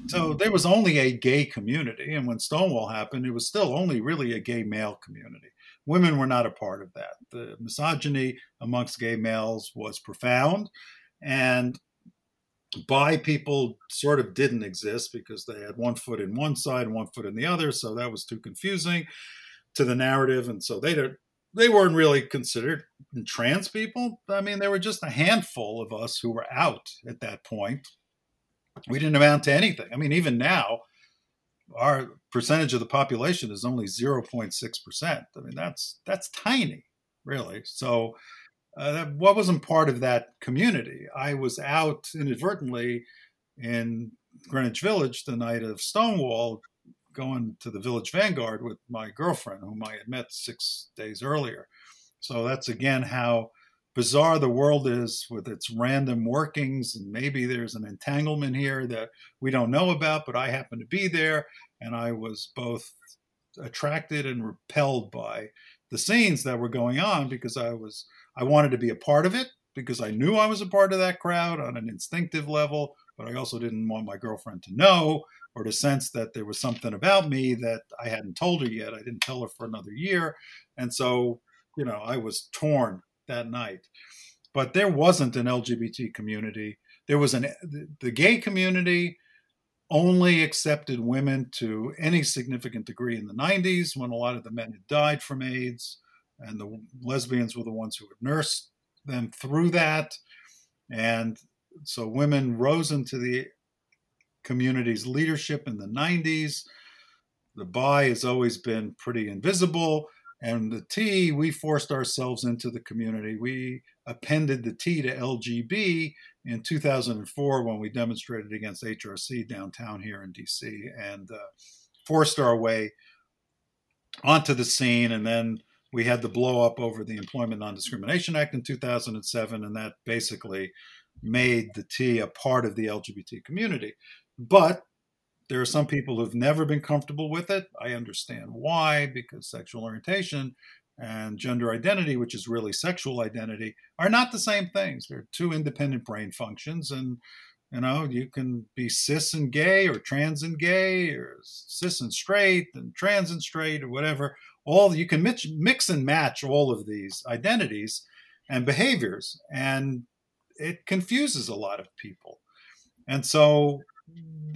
so there was only a gay community. And when Stonewall happened, it was still only really a gay male community. Women were not a part of that. The misogyny amongst gay males was profound, and bi people sort of didn't exist because they had one foot in one side and one foot in the other. So that was too confusing to the narrative. And so they weren't really considered. And trans people, I mean, there were just a handful of us who were out at that point. We didn't amount to anything. I mean, even now, our percentage of the population is only 0.6%. I mean, that's tiny, really. So what wasn't part of that community? I was out inadvertently in Greenwich Village the night of Stonewall, going to the Village Vanguard with my girlfriend, whom I had met 6 days earlier. So that's, again, how bizarre the world is with its random workings, and maybe there's an entanglement here that we don't know about, but I happened to be there, and I was both attracted and repelled by the scenes that were going on because I wanted to be a part of it because I knew I was a part of that crowd on an instinctive level, but I also didn't want my girlfriend to know or to sense that there was something about me that I hadn't told her yet. I didn't tell her for another year. And so, you know, I was torn that night. But there wasn't an LGBT community. There was the gay community only accepted women to any significant degree in the 90s when a lot of the men had died from AIDS, and the lesbians were the ones who had nursed them through that. And so women rose into the community's leadership in the 90s. The bi has always been pretty invisible. And the T, we forced ourselves into the community. We appended the T to LGB in 2004 when we demonstrated against HRC downtown here in D.C. and forced our way onto the scene. And then we had the blow up over the Employment Non-Discrimination Act in 2007, and that basically made the T a part of the LGBT community. But there are some people who've never been comfortable with it. I understand why, because sexual orientation and gender identity, which is really sexual identity, are not the same things. They're two independent brain functions. And, you know, you can be cis and gay or trans and gay or cis and trans and straight or whatever. You can mix and match all of these identities and behaviors. And it confuses a lot of people. And so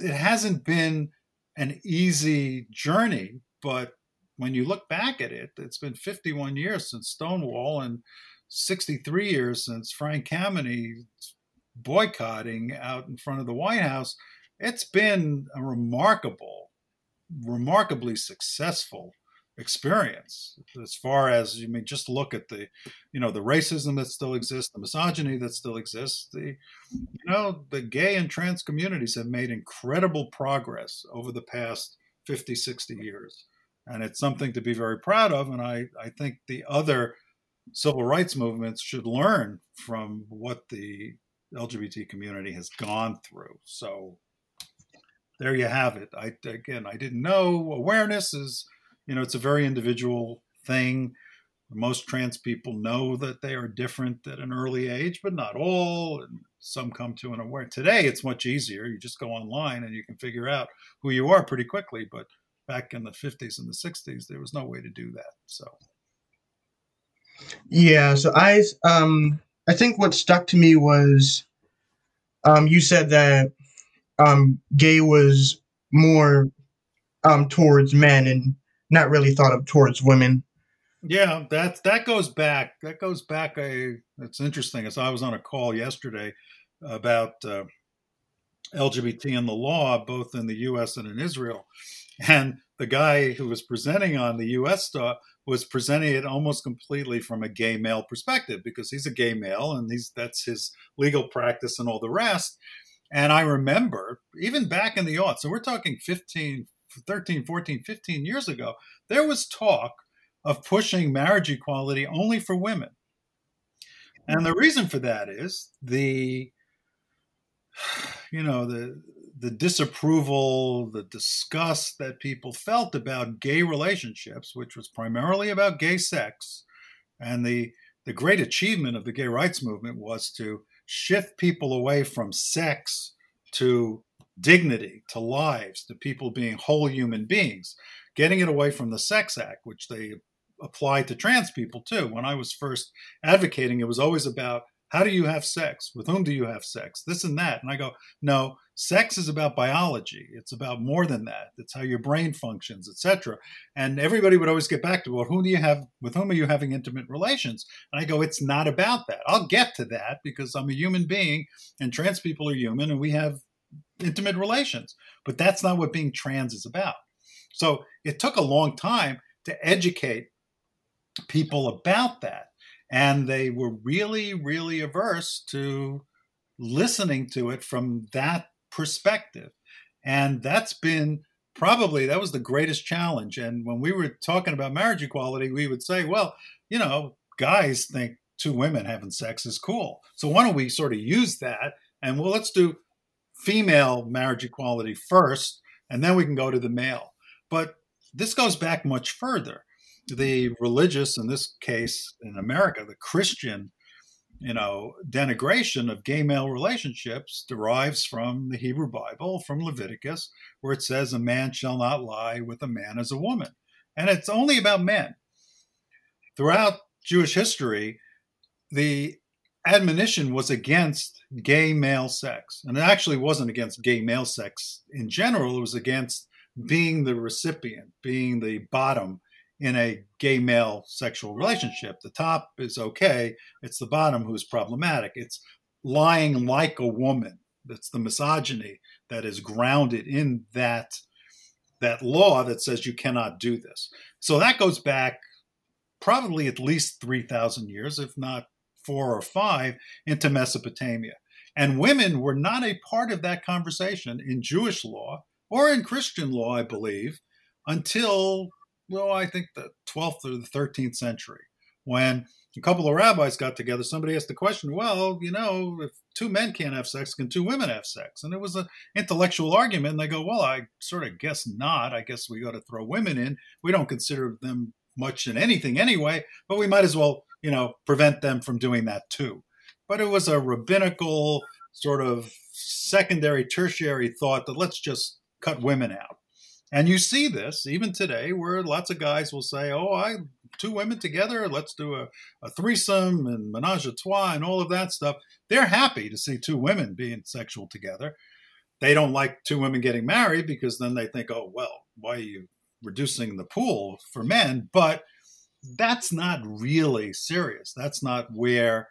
it hasn't been an easy journey, but when you look back at it, it's been 51 years since Stonewall and 63 years since Frank Kameny boycotting out in front of the White House. It's been a remarkably successful experience as far as, I mean, just look at the, you know, the racism that still exists, the misogyny that still exists, the, you know, the gay and trans communities have made incredible progress over the past 50, 60 years. And it's something to be very proud of. And I think the other civil rights movements should learn from what the LGBT community has gone through. So there you have it. I didn't know. Awareness is, you know, it's a very individual thing. Most trans people know that they are different at an early age, but not all. And some come to an awareness. Today, it's much easier. You just go online and you can figure out who you are pretty quickly. But back in the 50s and the 60s, there was no way to do that. So. Yeah. So I think what stuck to me was you said that gay was more towards men and not really thought of towards women. Yeah, that goes back. It's interesting. As I was on a call yesterday about LGBT and the law, both in the U.S. and in Israel. And the guy who was presenting on the U.S. stuff was presenting it almost completely from a gay male perspective, because he's a gay male and that's his legal practice and all the rest. And I remember even back in the aughts, so we're talking 15 years ago, there was talk of pushing marriage equality only for women. And the reason for that is the disapproval, the disgust that people felt about gay relationships, which was primarily about gay sex. And the great achievement of the gay rights movement was to shift people away from sex to dignity, to lives, to people being whole human beings, getting it away from the Sex Act, which they applied to trans people too. When I was first advocating, it was always about, how do you have sex? With whom do you have sex? This and that. And I go, no, sex is about biology. It's about more than that. It's how your brain functions, etc. And everybody would always get back to, well, who do you have? With whom are you having intimate relations? And I go, it's not about that. I'll get to that because I'm a human being and trans people are human and we have intimate relations. But that's not what being trans is about. So it took a long time to educate people about that. And they were really, really averse to listening to it from that perspective. And that's been probably, that was the greatest challenge. And when we were talking about marriage equality, we would say, well, you know, guys think two women having sex is cool. So why don't we sort of use that? And well, let's do female marriage equality first, and then we can go to the male. But this goes back much further. The religious, in this case in America, the Christian, you know, denigration of gay male relationships derives from the Hebrew Bible, from Leviticus, where it says a man shall not lie with a man as a woman. And it's only about men. Throughout Jewish history, the admonition was against gay male sex. And it actually wasn't against gay male sex in general. It was against being the recipient, being the bottom in a gay male sexual relationship. The top is okay. It's the bottom who's problematic. It's lying like a woman. That's the misogyny that is grounded in that law that says you cannot do this. So that goes back probably at least 3,000 years, if not 4 or 5, into Mesopotamia. And women were not a part of that conversation in Jewish law or in Christian law, I believe, until... well, I think the 12th or the 13th century, when a couple of rabbis got together, somebody asked the question, well, you know, if two men can't have sex, can two women have sex? And it was an intellectual argument. And they go, well, I sort of guess not. I guess we got to throw women in. We don't consider them much in anything anyway, but we might as well, you know, prevent them from doing that too. But it was a rabbinical sort of secondary, tertiary thought that let's just cut women out. And you see this even today where lots of guys will say, oh, two women together, let's do a threesome and menage a trois and all of that stuff. They're happy to see two women being sexual together. They don't like two women getting married because then they think, oh, well, why are you reducing the pool for men? But that's not really serious. That's not where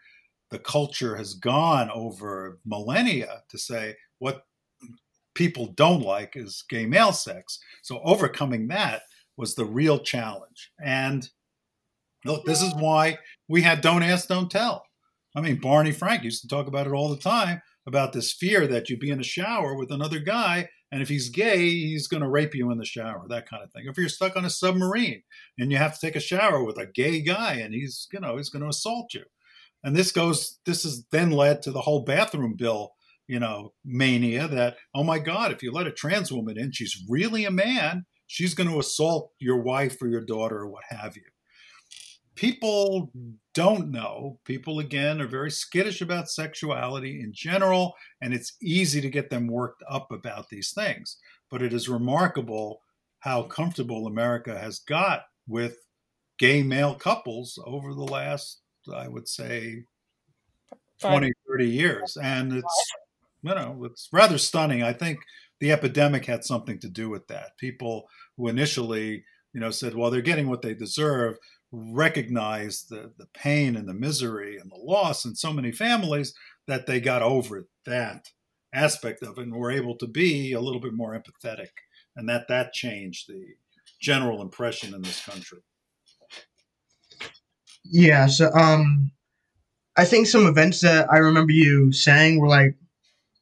the culture has gone over millennia to say what people don't like is gay male sex. So overcoming that was the real challenge. And look, this is why we had Don't Ask, Don't Tell. I mean, Barney Frank used to talk about it all the time, about this fear that you'd be in a shower with another guy, and if he's gay, he's going to rape you in the shower, that kind of thing. If you're stuck on a submarine and you have to take a shower with a gay guy and he's, you know, he's going to assault you. And this has then led to the whole bathroom bill, you know, mania that, oh my God, if you let a trans woman in, she's really a man, she's going to assault your wife or your daughter or what have you. People don't know. People, again, are very skittish about sexuality in general, and it's easy to get them worked up about these things. But it is remarkable how comfortable America has got with gay male couples over the last, I would say, 20, 30 years. And it's, you know, it's rather stunning. I think the epidemic had something to do with that. People who initially, you know, said, well, they're getting what they deserve, recognize the pain and the misery and the loss in so many families that they got over that aspect of it and were able to be a little bit more empathetic, and that changed the general impression in this country. Yeah, so I think some events that I remember you saying were like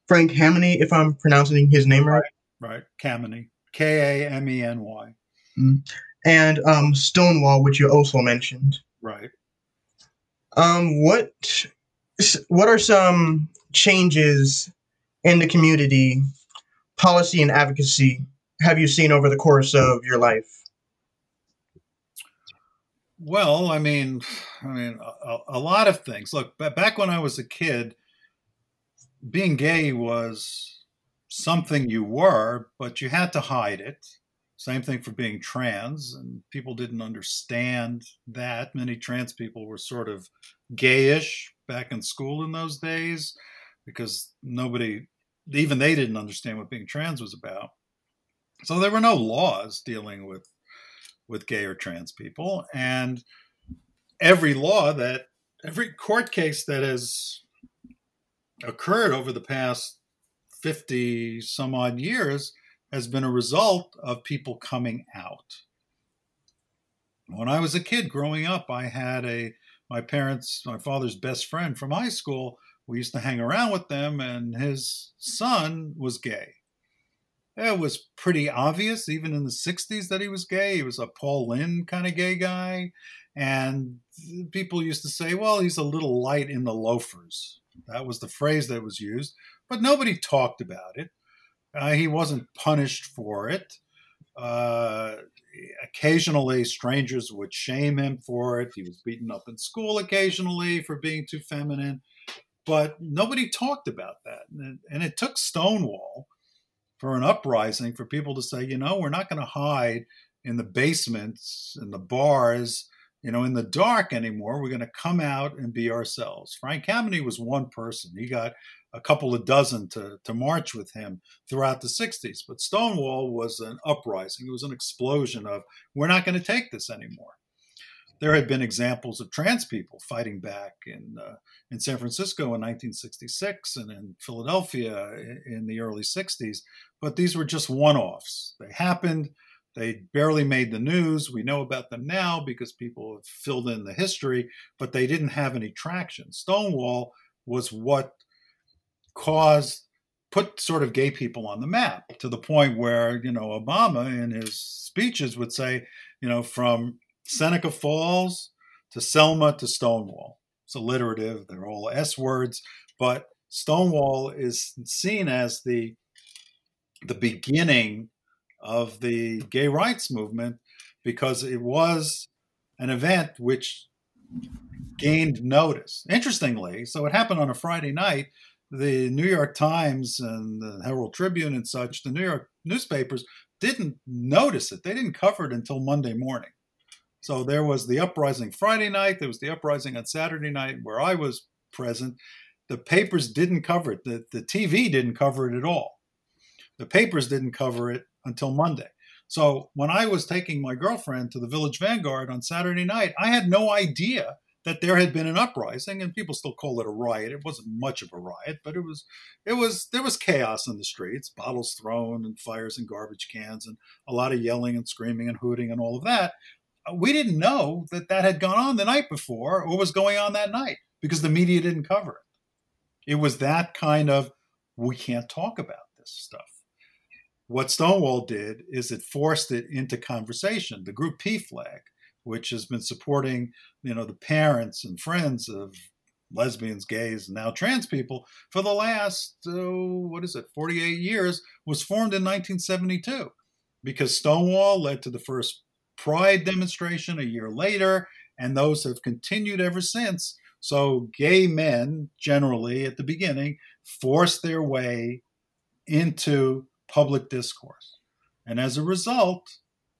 Frank Kameny, if I'm pronouncing his name right. Right, Kameny, Kameny. Mm. And Stonewall, which you also mentioned. Right. What are some changes in the community, policy and advocacy, have you seen over the course of your life? Well, I mean, a lot of things. Look, back when I was a kid, being gay was something you were, but you had to hide it. Same thing for being trans, and people didn't understand that. Many trans people were sort of gayish back in school in those days because nobody, even they didn't understand what being trans was about. So there were no laws dealing with gay or trans people. And every court case that has occurred over the past 50 some odd years has been a result of people coming out. When I was a kid growing up, I had my father's best friend from high school. We used to hang around with them, and his son was gay. It was pretty obvious, even in the 60s, that he was gay. He was a Paul Lynde kind of gay guy. And people used to say, well, he's a little light in the loafers. That was the phrase that was used, but nobody talked about it. He wasn't punished for it. Occasionally, strangers would shame him for it. He was beaten up in school occasionally for being too feminine. But nobody talked about that. And it took Stonewall for an uprising for people to say, you know, we're not going to hide in the basements, in the bars, you know, in the dark anymore. We're going to come out and be ourselves. Frank Kameny was one person. He got a couple of dozen to march with him throughout the 60s. But Stonewall was an uprising. It was an explosion of, we're not going to take this anymore. There had been examples of trans people fighting back in San Francisco in 1966 and in Philadelphia in the early 60s. But these were just one-offs. They happened. They barely made the news. We know about them now because people have filled in the history, but they didn't have any traction. Stonewall was what put sort of gay people on the map to the point where, you know, Obama in his speeches would say, you know, from Seneca Falls to Selma to Stonewall. It's alliterative. They're all S words, but Stonewall is seen as the beginning of the gay rights movement because it was an event which gained notice. Interestingly, so it happened on a Friday night. The New York Times and the Herald Tribune and such, the New York newspapers didn't notice it. They didn't cover it until Monday morning. So there was the uprising Friday night. There was the uprising on Saturday night where I was present. The papers didn't cover it. The TV didn't cover it at all. The papers didn't cover it until Monday. So when I was taking my girlfriend to the Village Vanguard on Saturday night, I had no idea that there had been an uprising, and people still call it a riot. It wasn't much of a riot, but there was chaos in the streets, bottles thrown and fires and garbage cans and a lot of yelling and screaming and hooting and all of that. We didn't know that that had gone on the night before or was going on that night because the media didn't cover it. It was that kind of, we can't talk about this stuff. What Stonewall did is it forced it into conversation. The Group P flag, which has been supporting, you know, the parents and friends of lesbians, gays, and now trans people for the last, 48 years, was formed in 1972 because Stonewall led to the first Pride demonstration a year later, and those have continued ever since. So gay men, generally, at the beginning, forced their way into public discourse. And as a result,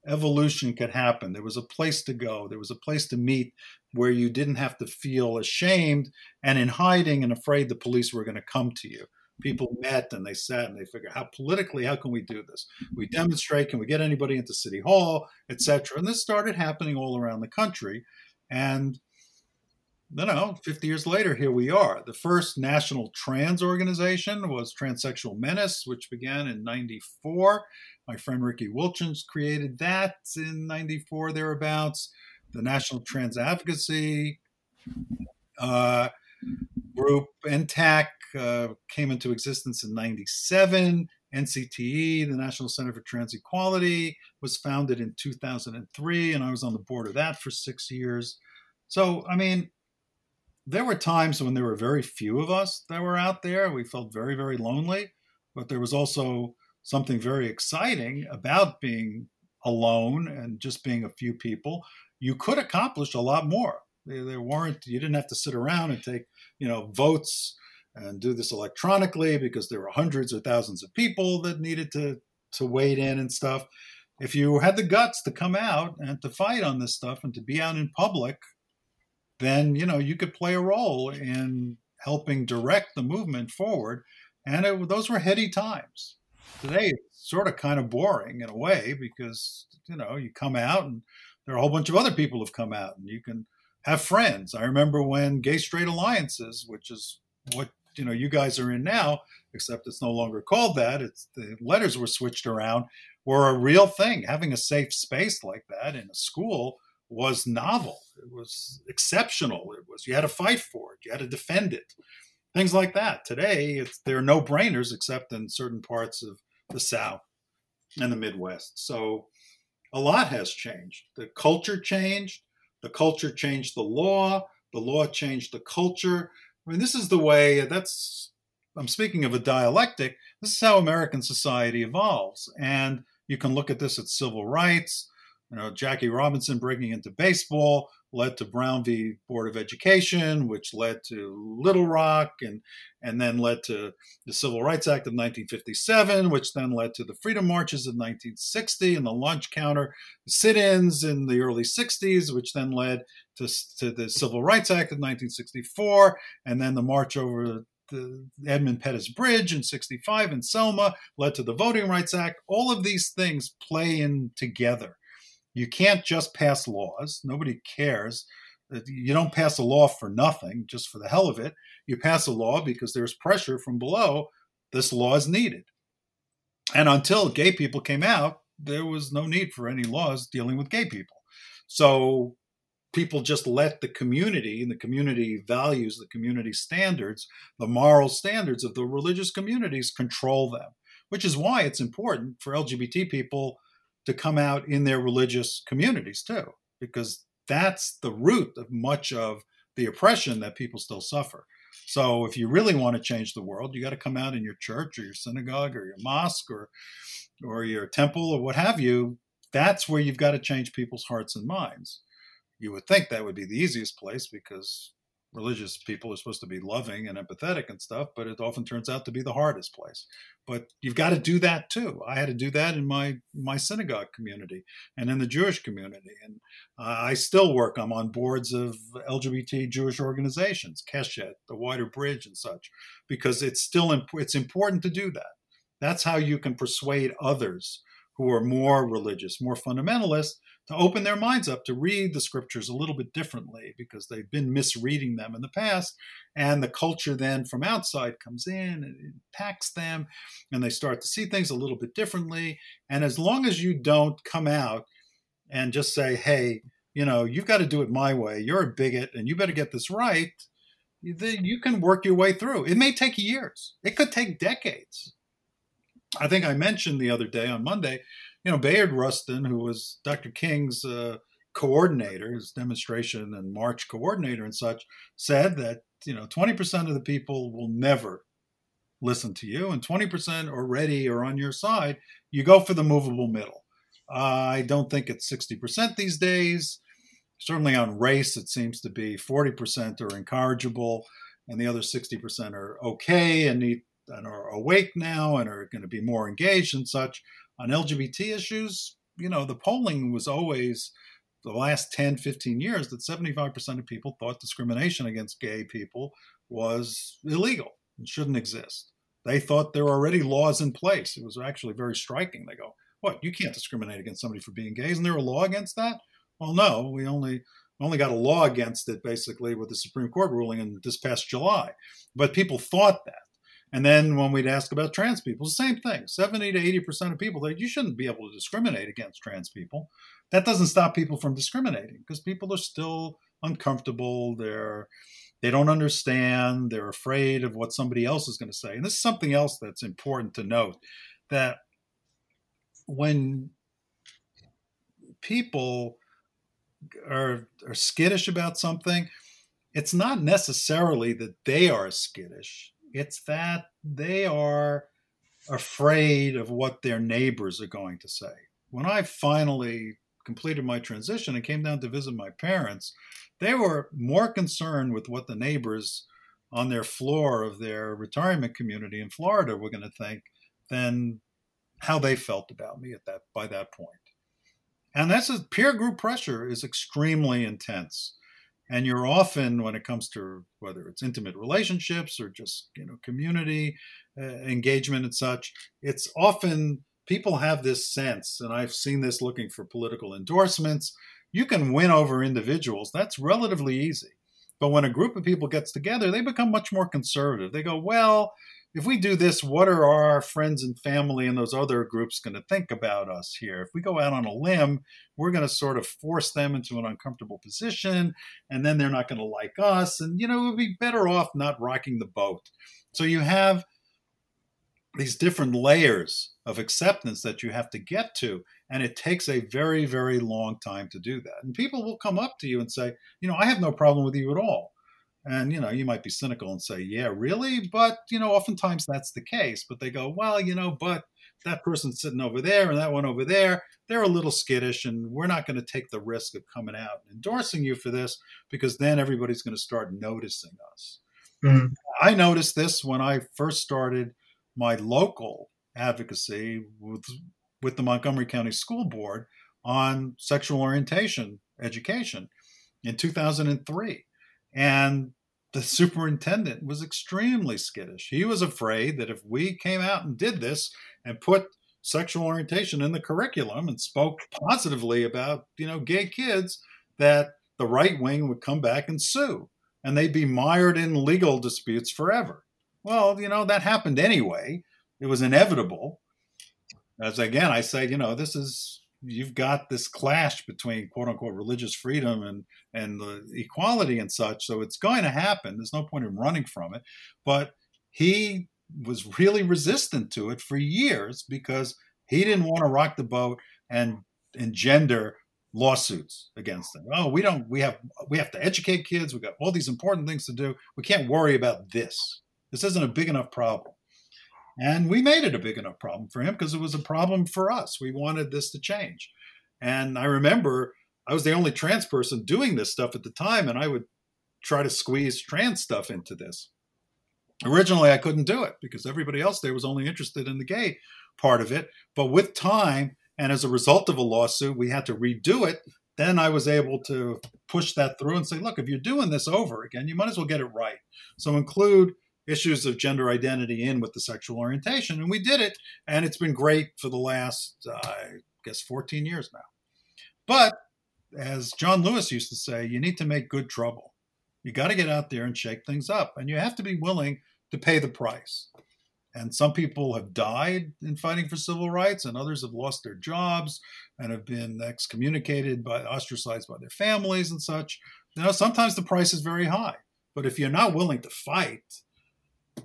evolution could happen. There was a place to go. There was a place to meet where you didn't have to feel ashamed and in hiding and afraid the police were going to come to you. People met and they sat and they figured, how can we do this? We demonstrate, can we get anybody into City Hall, etc. And this started happening all around the country. And, 50 years later, here we are. The first national trans organization was Transsexual Menace, which began in 1994. My friend Ricky Wilchens created that in 1994, thereabouts. The National Trans Advocacy group, NTAC, came into existence in 1997. NCTE, the National Center for Trans Equality, was founded in 2003, and I was on the board of that for 6 years. So, there were times when there were very few of us that were out there. We felt very, very lonely, but there was also something very exciting about being alone and just being a few people. You could accomplish a lot more. You didn't have to sit around and take, votes and do this electronically because there were hundreds or thousands of people that needed to wade in and stuff. If you had the guts to come out and to fight on this stuff and to be out in public, then, you could play a role in helping direct the movement forward. And those were heady times. Today, it's sort of kind of boring in a way because, you come out and there are a whole bunch of other people who've come out and you can have friends. I remember when Gay Straight Alliances, which is what, you guys are in now, except it's no longer called that. The letters were switched around, were a real thing. Having a safe space like that in a school was novel. It was exceptional. You had to fight for it. You had to defend it. Things like that. Today, they're no-brainers except in certain parts of the South and the Midwest. So a lot has changed. The culture changed. The culture changed the law. The law changed the culture. This is the way I'm speaking of a dialectic. This is how American society evolves. And you can look at this at civil rights. Jackie Robinson breaking into baseball led to Brown v. Board of Education, which led to Little Rock and then led to the Civil Rights Act of 1957, which then led to the Freedom Marches of 1960 and the lunch counter sit-ins in the early 60s, which then led to the Civil Rights Act of 1964, and then the march over the Edmund Pettus Bridge in 65 and Selma led to the Voting Rights Act. All of these things play in together. You can't just pass laws. Nobody cares. You don't pass a law for nothing, just for the hell of it. You pass a law because there's pressure from below. This law is needed. And until gay people came out, there was no need for any laws dealing with gay people. So people just let the community and the community values, the community standards, the moral standards of the religious communities control them, which is why it's important for LGBT people to come out in their religious communities too, because that's the root of much of the oppression that people still suffer. So if you really want to change the world, you got to come out in your church or your synagogue or your mosque or your temple or what have you. That's where you've got to change people's hearts and minds. You would think that would be the easiest place because religious people are supposed to be loving and empathetic and stuff, but it often turns out to be the hardest place. But you've got to do that too. I had to do that in my synagogue community and in the Jewish community. And I still work. I'm on boards of LGBT Jewish organizations, Keshet, the Wider Bridge and such, because it's still it's important to do that. That's how you can persuade others who are more religious, more fundamentalist, to open their minds up to read the scriptures a little bit differently because they've been misreading them in the past. And the culture then from outside comes in and impacts them, and they start to see things a little bit differently. And as long as you don't come out and just say, hey, you know, you've got to do it my way, you're a bigot and you better get this right, then you can work your way through. It may take years. It could take decades. I think I mentioned the other day on Monday, you know, Bayard Rustin, who was Dr. King's coordinator, his demonstration and march coordinator and such, said that, you know, 20% of the people will never listen to you, and 20% already are on your side. You go for the movable middle. I don't think it's 60% these days. Certainly on race, it seems to be 40% are incorrigible, and the other 60% are okay and need, and are awake now and are going to be more engaged and such. On LGBT issues, you know, the polling was always the last 10, 15 years that 75% of people thought discrimination against gay people was illegal and shouldn't exist. They thought there were already laws in place. It was actually very striking. They go, what, you can't discriminate against somebody for being gay? Isn't there a law against that? Well, no, we only got a law against it basically with the Supreme Court ruling in this past July. But people thought that. And then when we'd ask about trans people, the same thing. 70 to 80% of people, you shouldn't be able to discriminate against trans people. That doesn't stop people from discriminating because people are still uncomfortable. They don't understand. They're afraid of what somebody else is going to say. And this is something else that's important to note, that when people are skittish about something, it's not necessarily that they are skittish. It's that they are afraid of what their neighbors are going to say. When I finally completed my transition and came down to visit my parents, they were more concerned with what the neighbors on their floor of their retirement community in Florida were going to think than how they felt about me by that point. And that's peer group pressure is extremely intense. And you're often, when it comes to whether it's intimate relationships or just, you know, community engagement and such, it's often people have this sense, and I've seen this looking for political endorsements, you can win over individuals. That's relatively easy. But when a group of people gets together, they become much more conservative. They go, well, if we do this, what are our friends and family and those other groups going to think about us here? If we go out on a limb, we're going to sort of force them into an uncomfortable position, and then they're not going to like us. And, you know, we'd be better off not rocking the boat. So you have these different layers of acceptance that you have to get to, and it takes a very, very long time to do that. And people will come up to you and say, you know, I have no problem with you at all. And, you know, you might be cynical and say, yeah, really? But, you know, oftentimes that's the case. But they go, well, you know, but that person's sitting over there and that one over there, they're a little skittish, and we're not going to take the risk of coming out and endorsing you for this because then everybody's going to start noticing us. Mm-hmm. I noticed this when I first started my local advocacy with the Montgomery County School Board on sexual orientation education in 2003. And the superintendent was extremely skittish. He was afraid that if we came out and did this and put sexual orientation in the curriculum and spoke positively about, you know, gay kids, that the right wing would come back and sue, and they'd be mired in legal disputes forever. Well, you know, that happened anyway. It was inevitable. As again, I say, you know, this is, you've got this clash between quote unquote religious freedom and the equality and such. So it's going to happen. There's no point in running from it. But he was really resistant to it for years because he didn't want to rock the boat and engender lawsuits against them. Oh, we have to educate kids. We've got all these important things to do. We can't worry about this. This isn't a big enough problem. And we made it a big enough problem for him because it was a problem for us. We wanted this to change. And I remember I was the only trans person doing this stuff at the time, and I would try to squeeze trans stuff into this. Originally, I couldn't do it because everybody else there was only interested in the gay part of it. But with time, and as a result of a lawsuit, we had to redo it. Then I was able to push that through and say, look, if you're doing this over again, you might as well get it right. So include issues of gender identity in with the sexual orientation. And we did it. And it's been great for the last, 14 years now. But as John Lewis used to say, you need to make good trouble. You got to get out there and shake things up, and you have to be willing to pay the price. And some people have died in fighting for civil rights, and others have lost their jobs and have been excommunicated, ostracized by their families and such. You know, sometimes the price is very high, but if you're not willing to fight,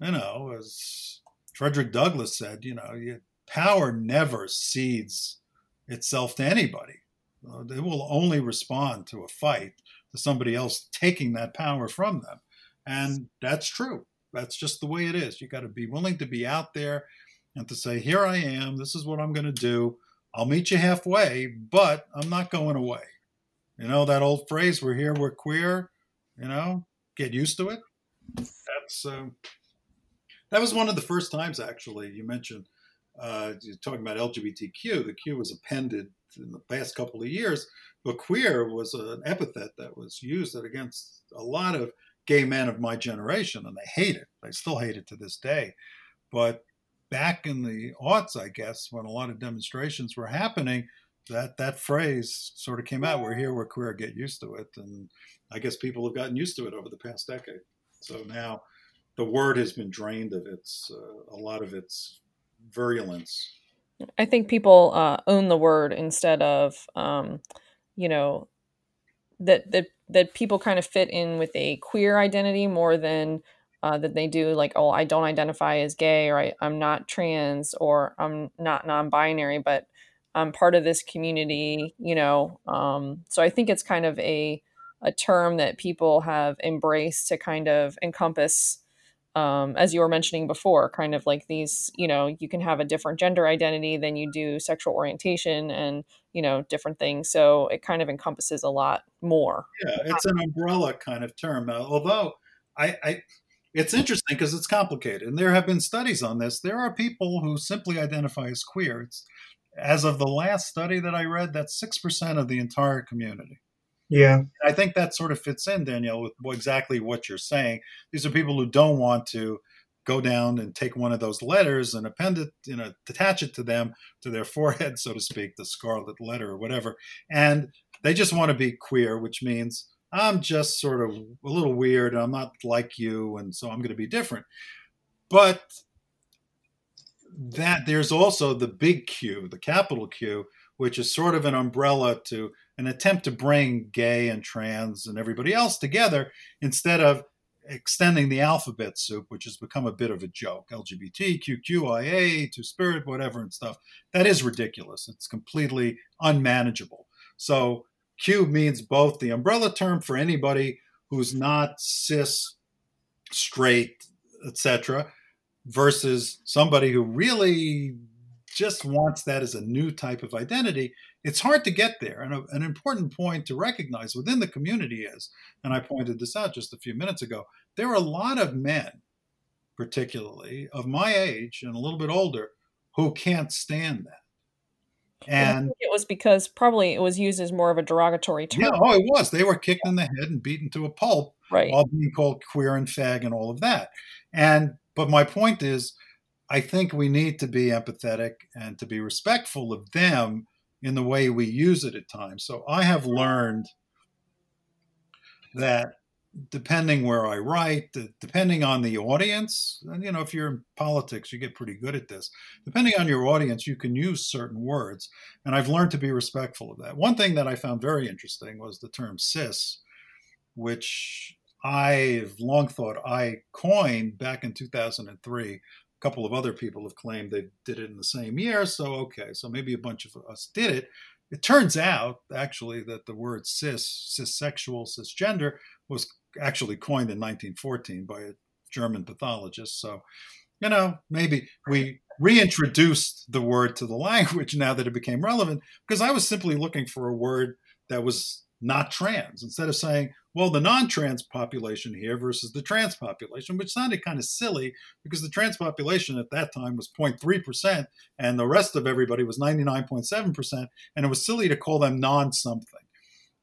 you know, as Frederick Douglass said, you know, power never cedes itself to anybody. They will only respond to a fight, to somebody else taking that power from them. And that's true. That's just the way it is. You got to be willing to be out there and to say, here I am. This is what I'm going to do. I'll meet you halfway, but I'm not going away. You know, that old phrase, we're here, we're queer, you know, get used to it. That was one of the first times, actually, you mentioned, you're talking about LGBTQ. The Q was appended in the past couple of years, but queer was an epithet that was used against a lot of gay men of my generation, and they hate it. They still hate it to this day. But back in the aughts, I guess, when a lot of demonstrations were happening, that phrase sort of came out. We're here, we're queer, get used to it. And I guess people have gotten used to it over the past decade. So now the word has been drained of its a lot of its virulence. I think people own the word instead of, you know, that people kind of fit in with a queer identity more than that they do like, oh, I don't identify as gay, or I'm not trans, or I'm not non-binary, but I'm part of this community, you know. So I think it's kind of a term that people have embraced to kind of encompass, as you were mentioning before, kind of like these, you know, you can have a different gender identity than you do sexual orientation and, you know, different things. So it kind of encompasses a lot more. Yeah, it's an umbrella kind of term. Although it's interesting because it's complicated. And there have been studies on this. There are people who simply identify as queer. As of the last study that I read, that's 6% of the entire community. Yeah. I think that sort of fits in, Danielle, with exactly what you're saying. These are people who don't want to go down and take one of those letters and append it, you know, attach it to them, to their forehead, so to speak, the scarlet letter or whatever. And they just want to be queer, which means I'm just sort of a little weird and I'm not like you. And so I'm going to be different. But that there's also the big Q, the capital Q, which is sort of an umbrella to an attempt to bring gay and trans and everybody else together instead of extending the alphabet soup, which has become a bit of a joke. LGBT, QQIA, Two-Spirit, whatever and stuff. That is ridiculous. It's completely unmanageable. So Q means both the umbrella term for anybody who's not cis, straight, etc., versus somebody who really just wants that as a new type of identity. It's hard to get there. And an important point to recognize within the community is, and I pointed this out just a few minutes ago, there are a lot of men, particularly of my age and a little bit older, who can't stand that. And I think it was because probably it was used as more of a derogatory term. Yeah, oh, it was. They were kicked in the head and beaten to a pulp, right, while being called queer and fag and all of that. But my point is, I think we need to be empathetic and to be respectful of them in the way we use it at times. So I have learned that depending where I write, depending on the audience, and, you know, if you're in politics, you get pretty good at this. Depending on your audience, you can use certain words. And I've learned to be respectful of that. One thing that I found very interesting was the term cis, which I've long thought I coined back in 2003. Couple of other people have claimed they did it in the same year. So, okay, so maybe a bunch of us did it. It turns out, actually, that the word cis, cissexual, cisgender, was actually coined in 1914 by a German pathologist. So, you know, maybe we reintroduced the word to the language now that it became relevant, because I was simply looking for a word that was not trans, instead of saying, well, the non-trans population here versus the trans population, which sounded kind of silly because the trans population at that time was 0.3% and the rest of everybody was 99.7%. And it was silly to call them non-something.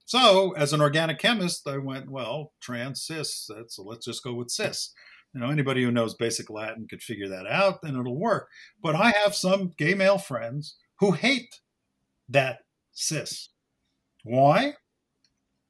So as an organic chemist, I went, well, trans, cis, so let's just go with cis. You know, anybody who knows basic Latin could figure that out and it'll work. But I have some gay male friends who hate that cis. Why?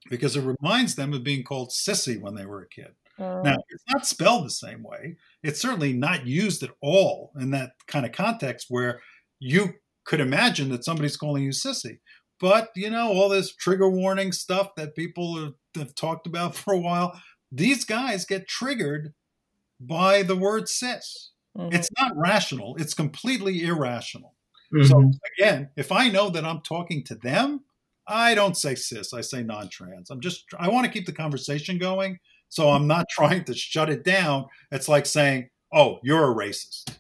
Because it reminds them of being called sissy when they were a kid. Now, it's not spelled the same way. It's certainly not used at all in that kind of context where you could imagine that somebody's calling you sissy. But, you know, all this trigger warning stuff that people have talked about for a while, these guys get triggered by the word cis. Mm-hmm. It's not rational. It's completely irrational. Mm-hmm. So, again, if I know that I'm talking to them, I don't say cis. I say non-trans. I want to keep the conversation going. So I'm not trying to shut it down. It's like saying, oh, you're a racist.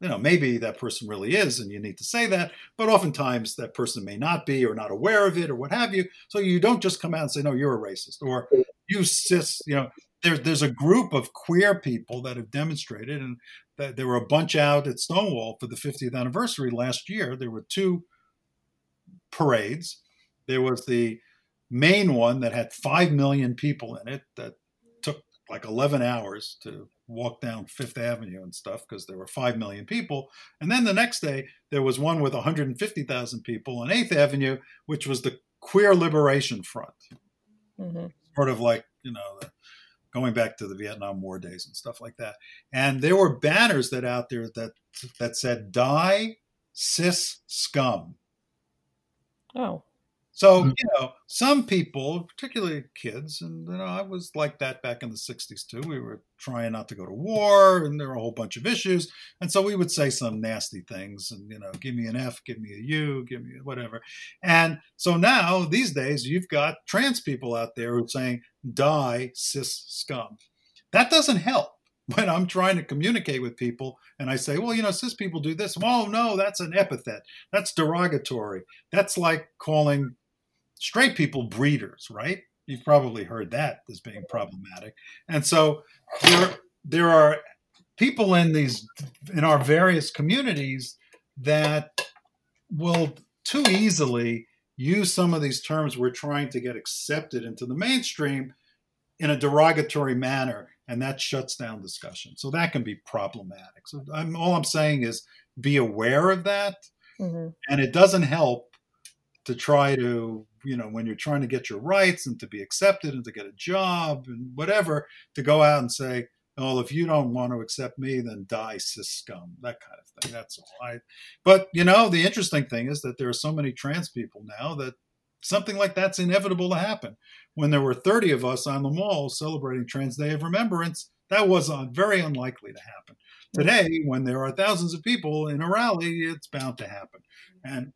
You know, maybe that person really is and you need to say that. But oftentimes that person may not be or not aware of it or what have you. So you don't just come out and say, no, you're a racist or you cis. You know, there's a group of queer people that have demonstrated, and there were a bunch out at Stonewall for the 50th anniversary last year. There were two parades. There was the main one that had 5 million people in it that like 11 hours to walk down Fifth Avenue and stuff because there were 5 million people. And then the next day, there was one with 150,000 people on 8th Avenue, which was the Queer Liberation Front. Mm-hmm. Sort of like, you know, going back to the Vietnam War days and stuff like that. And there were banners that out there that said, die, cis scum. Oh. So, you know, some people, particularly kids, and, you know, I was like that back in the 60s, too. We were trying not to go to war, and there were a whole bunch of issues. And so we would say some nasty things and, you know, give me an F, give me a U, give me whatever. And so now, these days, you've got trans people out there who are saying, die, cis scum. That doesn't help when I'm trying to communicate with people and I say, well, you know, cis people do this. Oh, no, that's an epithet. That's derogatory. That's like calling straight people breeders, right? You've probably heard that as being problematic. And so there are people in our various communities that will too easily use some of these terms we're trying to get accepted into the mainstream in a derogatory manner, and that shuts down discussion. So that can be problematic. So all I'm saying is be aware of that, mm-hmm. and it doesn't help to try to, you know, when you're trying to get your rights and to be accepted and to get a job and whatever, to go out and say, oh, if you don't want to accept me, then die, cis scum, that kind of thing. That's all. But, you know, the interesting thing is that there are so many trans people now that something like that's inevitable to happen. When there were 30 of us on the mall celebrating Trans Day of Remembrance, that was very unlikely to happen. Today, when there are thousands of people in a rally, it's bound to happen. And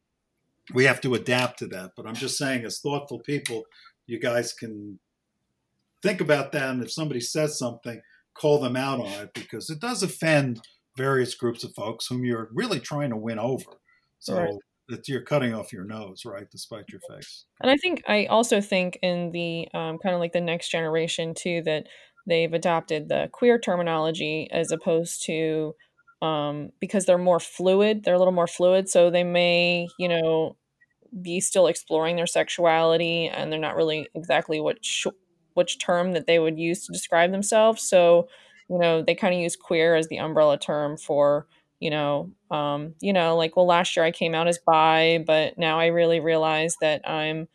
we have to adapt to that. But I'm just saying, as thoughtful people, you guys can think about that. And if somebody says something, call them out on it, because it does offend various groups of folks whom you're really trying to win over. So right. That you're cutting off your nose, right, despite your face. And I also think in the kind of like the next generation, too, that they've adopted the queer terminology as opposed to because they're more fluid, they're a little more fluid. So they may, you know, be still exploring their sexuality, and they're not really exactly which term that they would use to describe themselves. So, you know, they kind of use queer as the umbrella term for, you know, like, well, last year I came out as bi, but now I really realize that I'm,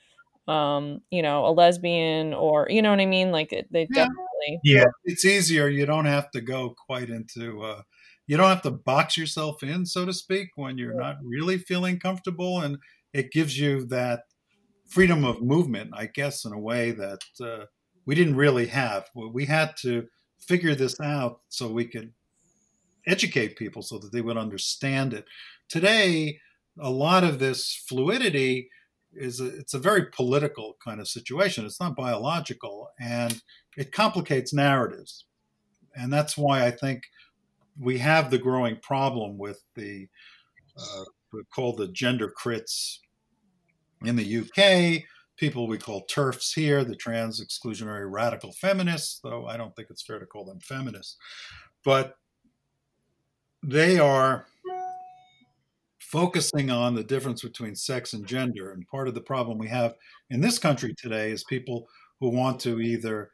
you know, a lesbian, or, you know what I mean? Like they definitely. Yeah. It's easier. You don't have to go quite into, you don't have to box yourself in, so to speak, when you're not really feeling comfortable. And it gives you that freedom of movement, I guess, in a way that we didn't really have. We had to figure this out so we could educate people so that they would understand it. Today, a lot of this fluidity it's a very political kind of situation. It's not biological, and it complicates narratives. And that's why I think we have the growing problem with the called the gender crits in the UK, people we call TERFs here, the trans exclusionary radical feminists, though I don't think it's fair to call them feminists. But they are focusing on the difference between sex and gender. And part of the problem we have in this country today is people who want to either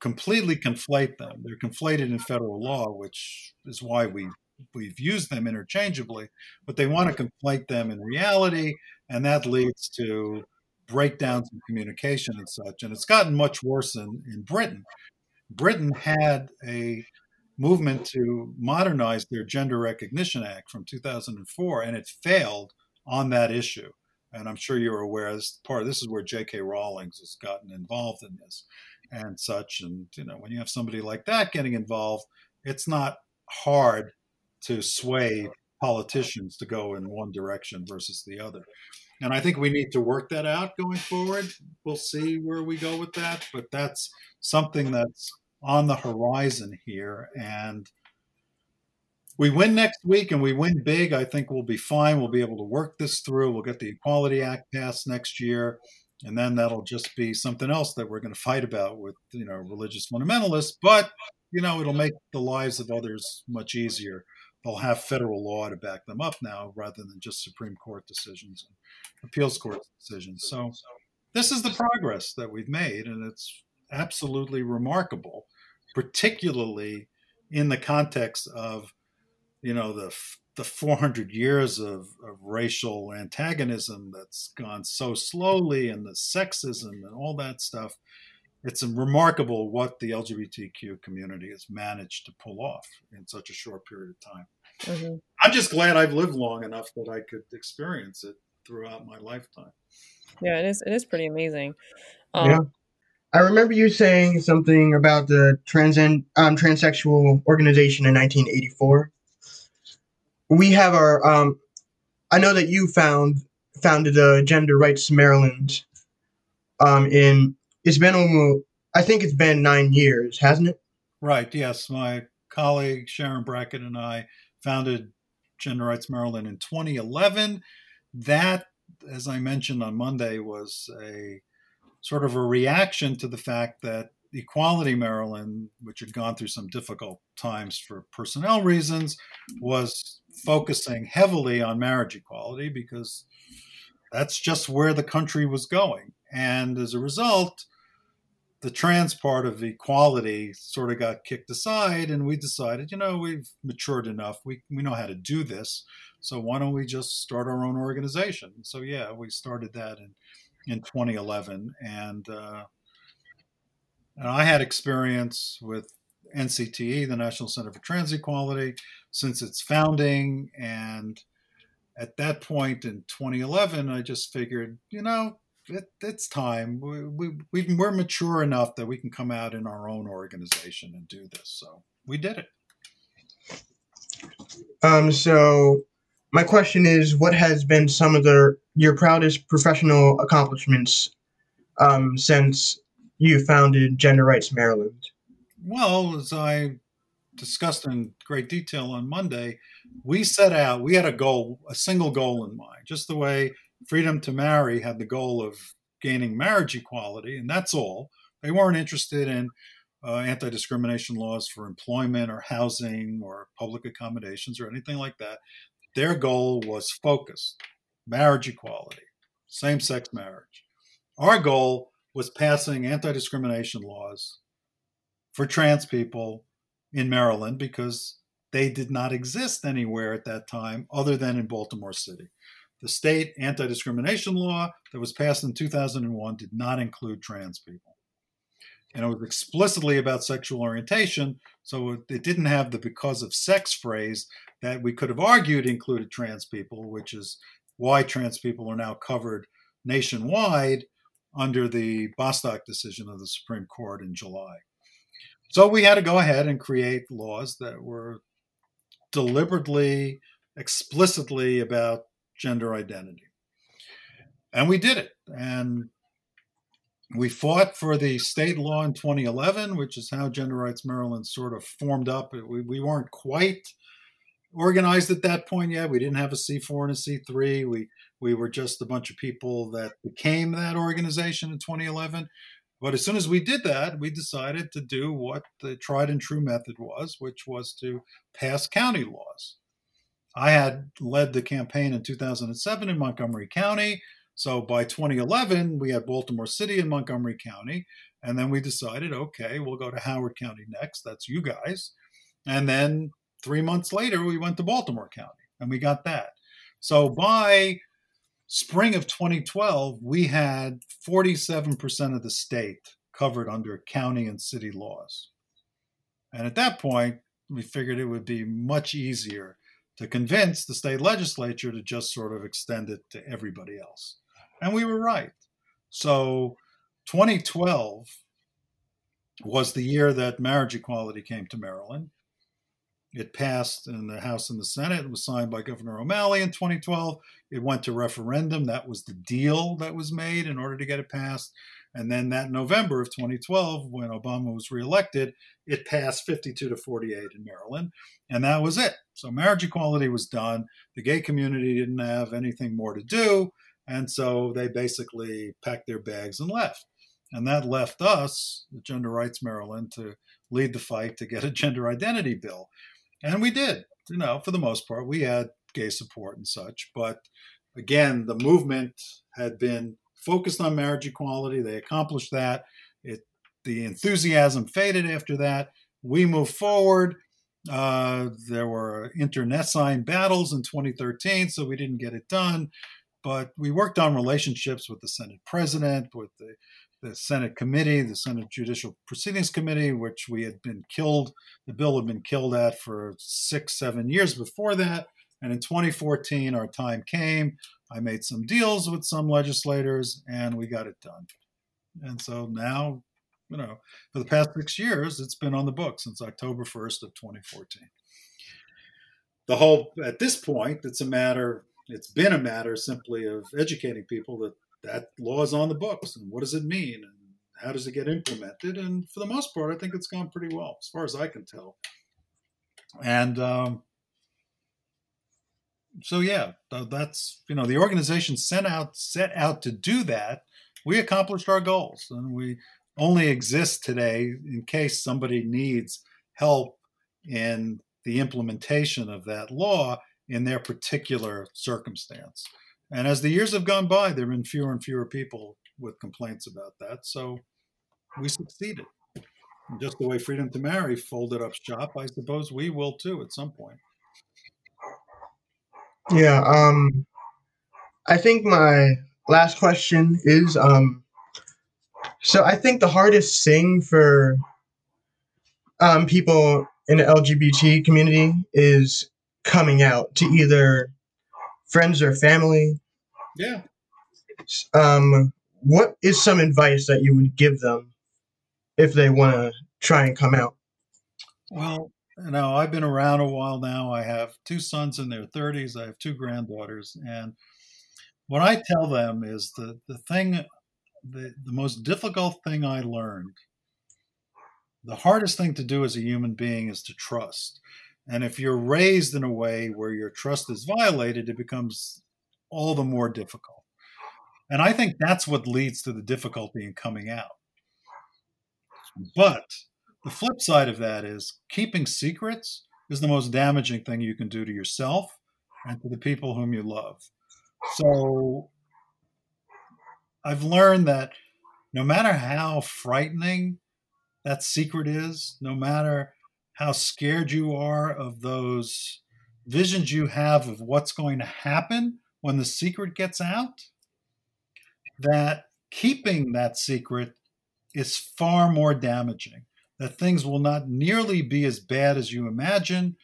completely conflate them. They're conflated in federal law, which is why we've used them interchangeably, but they want to conflate them in reality, and that leads to breakdowns in communication and such. And it's gotten much worse in Britain. Britain had a movement to modernize their Gender Recognition Act from 2004, and it failed on that issue. And I'm sure you're aware, this is where J.K. Rowling has gotten involved in this and such. And, you know, when you have somebody like that getting involved, it's not hard to sway politicians to go in one direction versus the other. And I think we need to work that out going forward. We'll see where we go with that, but that's something that's on the horizon here. And we win next week and we win big. I think we'll be fine. We'll be able to work this through. We'll get the Equality Act passed next year. And then that'll just be something else that we're going to fight about with, you know, religious fundamentalists. But, you know, it'll make the lives of others much easier. They'll have federal law to back them up now rather than just Supreme Court decisions and appeals court decisions. So this is the progress that we've made, and it's absolutely remarkable, particularly in the context of, you know, the 400 years of racial antagonism that's gone so slowly, and the sexism and all that stuff. It's remarkable what the LGBTQ community has managed to pull off in such a short period of time. Mm-hmm. I'm just glad I've lived long enough that I could experience it throughout my lifetime. Yeah, it is pretty amazing. Yeah. I remember you saying something about the transsexual organization in 1984. We have our, I know that you founded the Gender Rights Maryland It's been almost, I think it's been 9 years, hasn't it? Right, yes. My colleague Sharon Brackett and I founded Gender Rights Maryland in 2011. That, as I mentioned on Monday, was a sort of a reaction to the fact that Equality Maryland, which had gone through some difficult times for personnel reasons, was focusing heavily on marriage equality because that's just where the country was going. And as a result, the trans part of equality sort of got kicked aside, and we decided, you know, we've matured enough. We know how to do this. So why don't we just start our own organization? So, yeah, we started that in 2011. And I had experience with NCTE, the National Center for Trans Equality, since its founding. And at that point in 2011, I just figured, you know, it's time. We're mature enough that we can come out in our own organization and do this. So we did it. So my question is, what has been some of your proudest professional accomplishments since you founded Gender Rights Maryland? Well, as I discussed in great detail on Monday, we had a single goal in mind, just the way Freedom to Marry had the goal of gaining marriage equality, and that's all. They weren't interested in anti-discrimination laws for employment or housing or public accommodations or anything like that. Their goal was focused: marriage equality, same-sex marriage. Our goal was passing anti-discrimination laws for trans people in Maryland because they did not exist anywhere at that time other than in Baltimore City. The state anti-discrimination law that was passed in 2001 did not include trans people. And it was explicitly about sexual orientation, so it didn't have the because of sex phrase that we could have argued included trans people, which is why trans people are now covered nationwide under the Bostock decision of the Supreme Court in July. So we had to go ahead and create laws that were deliberately, explicitly about gender identity. And we did it. And we fought for the state law in 2011, which is how Gender Rights Maryland sort of formed up. We weren't quite organized at that point yet. We didn't have a C4 and a C3. We were just a bunch of people that became that organization in 2011. But as soon as we did that, we decided to do what the tried and true method was, which was to pass county laws. I had led the campaign in 2007 in Montgomery County. So by 2011, we had Baltimore City and Montgomery County. And then we decided, okay, we'll go to Howard County next. That's you guys. And then 3 months later, we went to Baltimore County and we got that. So by spring of 2012, we had 47% of the state covered under county and city laws. And at that point, we figured it would be much easier to convince the state legislature to just sort of extend it to everybody else. And we were right. So 2012 was the year that marriage equality came to Maryland. It passed in the House and the Senate. It was signed by Governor O'Malley in 2012. It went to referendum. That was the deal that was made in order to get it passed. And then that November of 2012, when Obama was reelected, it passed 52-48 in Maryland. And that was it. So marriage equality was done. The gay community didn't have anything more to do. And so they basically packed their bags and left. And that left us, the Gender Rights Maryland, to lead the fight to get a gender identity bill. And we did, you know, for the most part. We had gay support and such. But again, the movement had been focused on marriage equality. They accomplished that. The enthusiasm faded after that. We moved forward. There were internecine battles in 2013, so we didn't get it done. But we worked on relationships with the Senate president, with the Senate committee, the Senate Judicial Proceedings Committee, which we had been killed, the bill had been killed at for 6-7 years before that. And in 2014, our time came. I made some deals with some legislators and we got it done. And so now, you know, for the past 6 years, it's been on the books since October 1st of 2014. The whole, at this point, it's been a matter simply of educating people that law is on the books and what does it mean and how does it get implemented. And for the most part, I think it's gone pretty well, as far as I can tell. And so, yeah, that's, you know, the organization set out to do that. We accomplished our goals and we only exist today in case somebody needs help in the implementation of that law in their particular circumstance. And as the years have gone by, there have been fewer and fewer people with complaints about that. So we succeeded. And just the way Freedom to Marry folded up shop, I suppose we will too at some point. Yeah. I think my last question is, so I think the hardest thing for people in the LGBT community is coming out to either friends or family. Yeah. What is some advice that you would give them if they want to try and come out? Well, you know, I've been around a while now. I have two sons in their 30s. I have two granddaughters. And what I tell them is the most difficult thing I learned, the hardest thing to do as a human being is to trust. And if you're raised in a way where your trust is violated, it becomes all the more difficult. And I think that's what leads to the difficulty in coming out. But the flip side of that is keeping secrets is the most damaging thing you can do to yourself and to the people whom you love. So I've learned that no matter how frightening that secret is, no matter how scared you are of those visions you have of what's going to happen when the secret gets out, that keeping that secret is far more damaging, that things will not nearly be as bad as you imagine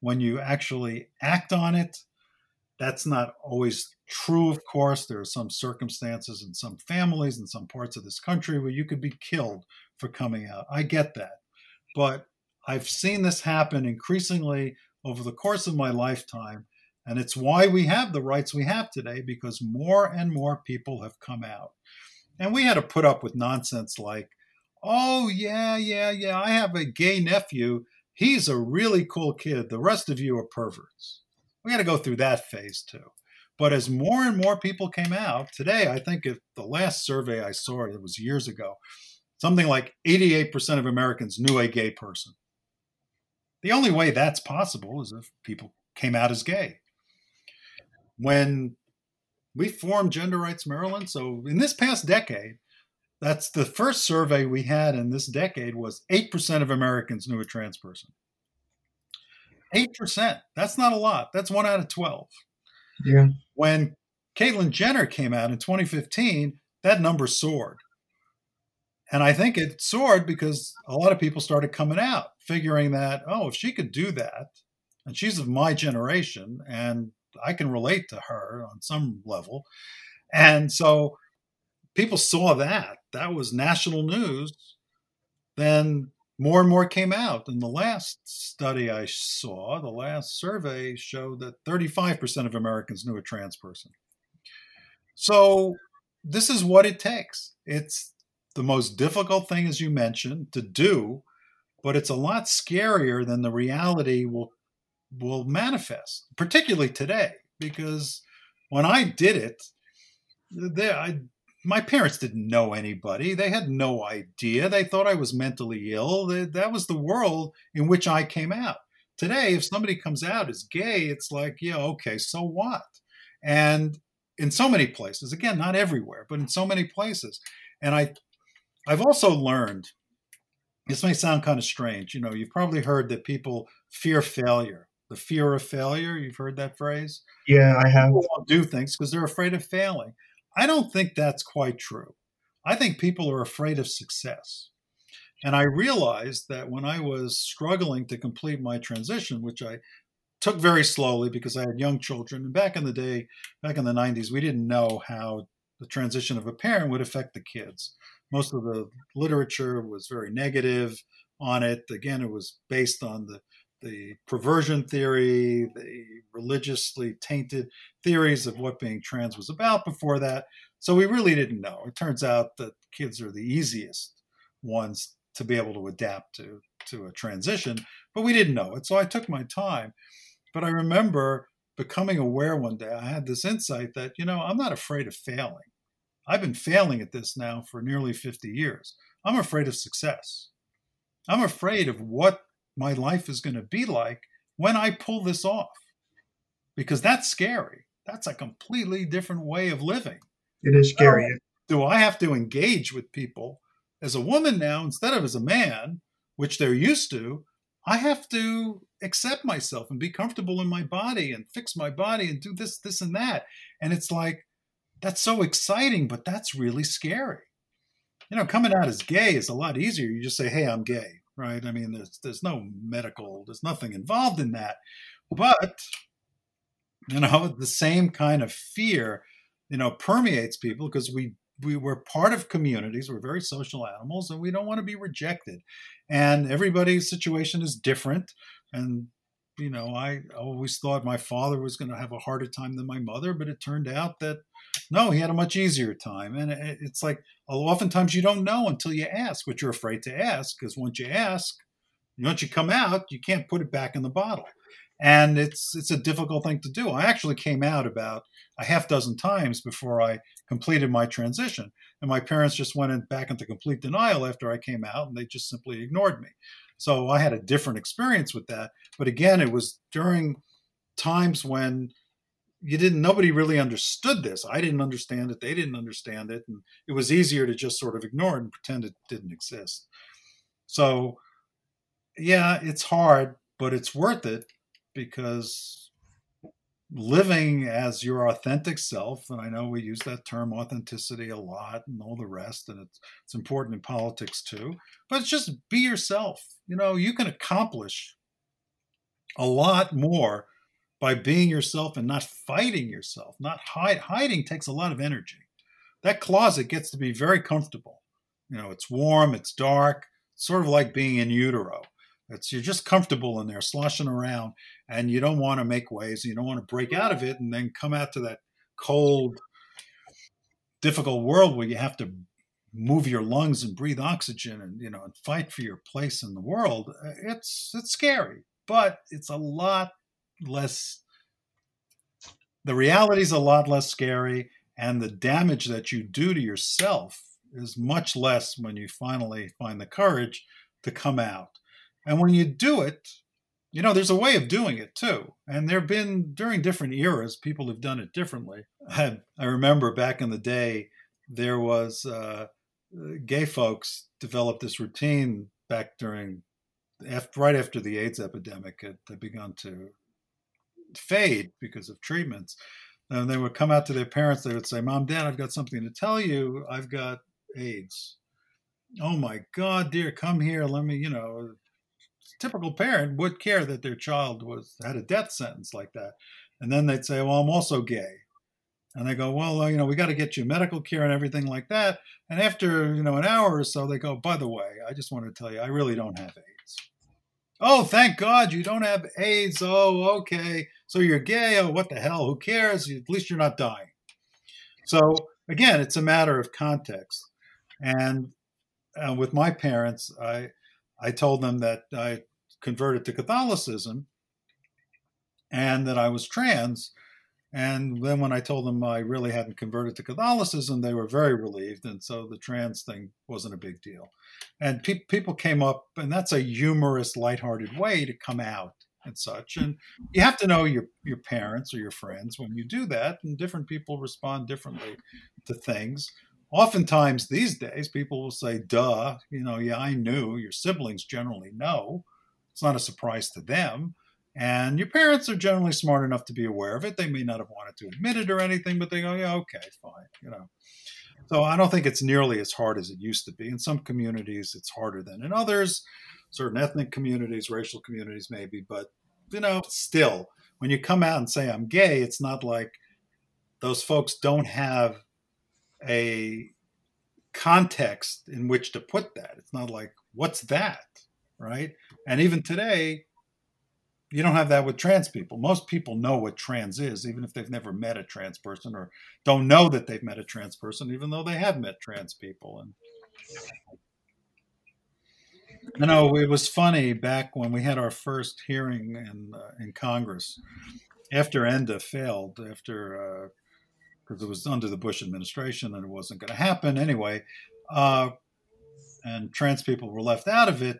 when you actually act on it. That's not always true, of course. There are some circumstances and some families and some parts of this country where you could be killed for coming out. I get that. But I've seen this happen increasingly over the course of my lifetime, and it's why we have the rights we have today, because more and more people have come out. And we had to put up with nonsense like, oh, yeah, I have a gay nephew. He's a really cool kid. The rest of you are perverts. We had to go through that phase too. But as more and more people came out today, I think if the last survey I saw, it was years ago, something like 88% of Americans knew a gay person. The only way that's possible is if people came out as gay. When we formed Gender Rights Maryland, so in this past decade, that's the first survey we had in this decade was 8% of Americans knew a trans person. 8%, that's not a lot. That's 1 out of 12. Yeah. When Caitlyn Jenner came out in 2015, that number soared. And I think it soared because a lot of people started coming out, figuring that, oh, if she could do that, and she's of my generation, and I can relate to her on some level. And so people saw that. That was national news. Then more and more came out. And the last study I saw, the last survey, showed that 35% of Americans knew a trans person. So this is what it takes. It's the most difficult thing, as you mentioned, to do, but it's a lot scarier than the reality will manifest, particularly today, because when I did it, my parents didn't know anybody. They had no idea. They thought I was mentally ill. That was the world in which I came out. Today, if somebody comes out as gay, it's like, yeah, okay, so what? And in so many places, again, not everywhere, but in so many places. And I've also learned, this may sound kind of strange, you know, you've probably heard that people fear failure. The fear of failure. You've heard that phrase? Yeah, I have. People won't do things because they're afraid of failing. I don't think that's quite true. I think people are afraid of success. And I realized that when I was struggling to complete my transition, which I took very slowly because I had young children. And back in the day, back in the 90s, we didn't know how the transition of a parent would affect the kids. Most of the literature was very negative on it. Again, it was based on the perversion theory, the religiously tainted theories of what being trans was about before that. So we really didn't know. It turns out that kids are the easiest ones to be able to adapt to a transition, but we didn't know it. So I took my time. But I remember becoming aware one day, I had this insight that, you know, I'm not afraid of failing. I've been failing at this now for nearly 50 years. I'm afraid of success. I'm afraid of what my life is going to be like when I pull this off, because that's scary. That's a completely different way of living. It is scary. Do I have to engage with people as a woman now instead of as a man, which they're used to? I have to accept myself and be comfortable in my body and fix my body and do this, this, and that. And it's like, that's so exciting, but that's really scary. You know, coming out as gay is a lot easier. You just say, hey, I'm gay, right? I mean, there's no medical, there's nothing involved in that. But, you know, the same kind of fear, you know, permeates people because we were part of communities. We're very social animals and we don't want to be rejected. And everybody's situation is different. And, you know, I always thought my father was going to have a harder time than my mother, but it turned out that, no, he had a much easier time. And it's like, oftentimes you don't know until you ask, what you're afraid to ask, because once you ask, once you come out, you can't put it back in the bottle. And it's a difficult thing to do. I actually came out about a half dozen times before I completed my transition. And my parents just went back into complete denial after I came out, and they just simply ignored me. So I had a different experience with that. But again, it was during times when nobody really understood this. I didn't understand it. They didn't understand it. And it was easier to just sort of ignore it and pretend it didn't exist. So yeah, it's hard, but it's worth it, because living as your authentic self, and I know we use that term authenticity a lot and all the rest, and it's important in politics too, but it's just be yourself. You know, you can accomplish a lot more by being yourself and not fighting yourself, not hiding takes a lot of energy. That closet gets to be very comfortable. You know, it's warm, it's dark, it's sort of like being in utero. You're just comfortable in there, sloshing around, and you don't want to make waves, you don't want to break out of it and then come out to that cold, difficult world where you have to move your lungs and breathe oxygen and, you know, and fight for your place in the world. It's scary, but it's a lot less, the reality is a lot less scary, and the damage that you do to yourself is much less when you finally find the courage to come out. And when you do it, you know, there's a way of doing it too. And there have been, during different eras, people have done it differently. I remember back in the day, there was gay folks developed this routine back during, right after the AIDS epidemic had begun to fade because of treatments. And they would come out to their parents. They would say, Mom, Dad, I've got something to tell you. I've got AIDS. Oh, my God, dear, come here. Let me, you know, typical parent would care that their child had a death sentence like that. And then they'd say, well, I'm also gay. And they go, well, you know, we got to get you medical care and everything like that. And after, you know, an hour or so, they go, by the way, I just wanted to tell you, I really don't have AIDS. Oh, thank God you don't have AIDS. Oh, okay. So you're gay. Oh, what the hell? Who cares? At least you're not dying. So again, it's a matter of context. And with my parents, I told them that I converted to Catholicism and that I was trans. And then when I told them I really hadn't converted to Catholicism, they were very relieved. And so the trans thing wasn't a big deal. And people came up, and that's a humorous, lighthearted way to come out and such. And you have to know your parents or your friends when you do that. And different people respond differently to things. Oftentimes these days, people will say, duh, you know, yeah, I knew. Your siblings generally know. It's not a surprise to them. And your parents are generally smart enough to be aware of it. They may not have wanted to admit it or anything, but they go, yeah, okay, fine, you know. So I don't think it's nearly as hard as it used to be. In some communities, it's harder than in others, certain ethnic communities, racial communities maybe. But, you know, still, when you come out and say I'm gay, it's not like those folks don't have a context in which to put that. It's not like, what's that, right? And even today, you don't have that with trans people. Most people know what trans is, even if they've never met a trans person or don't know that they've met a trans person, even though they have met trans people. And you know, it was funny back when we had our first hearing in Congress after ENDA failed, after because it was under the Bush administration and it wasn't going to happen anyway, and trans people were left out of it.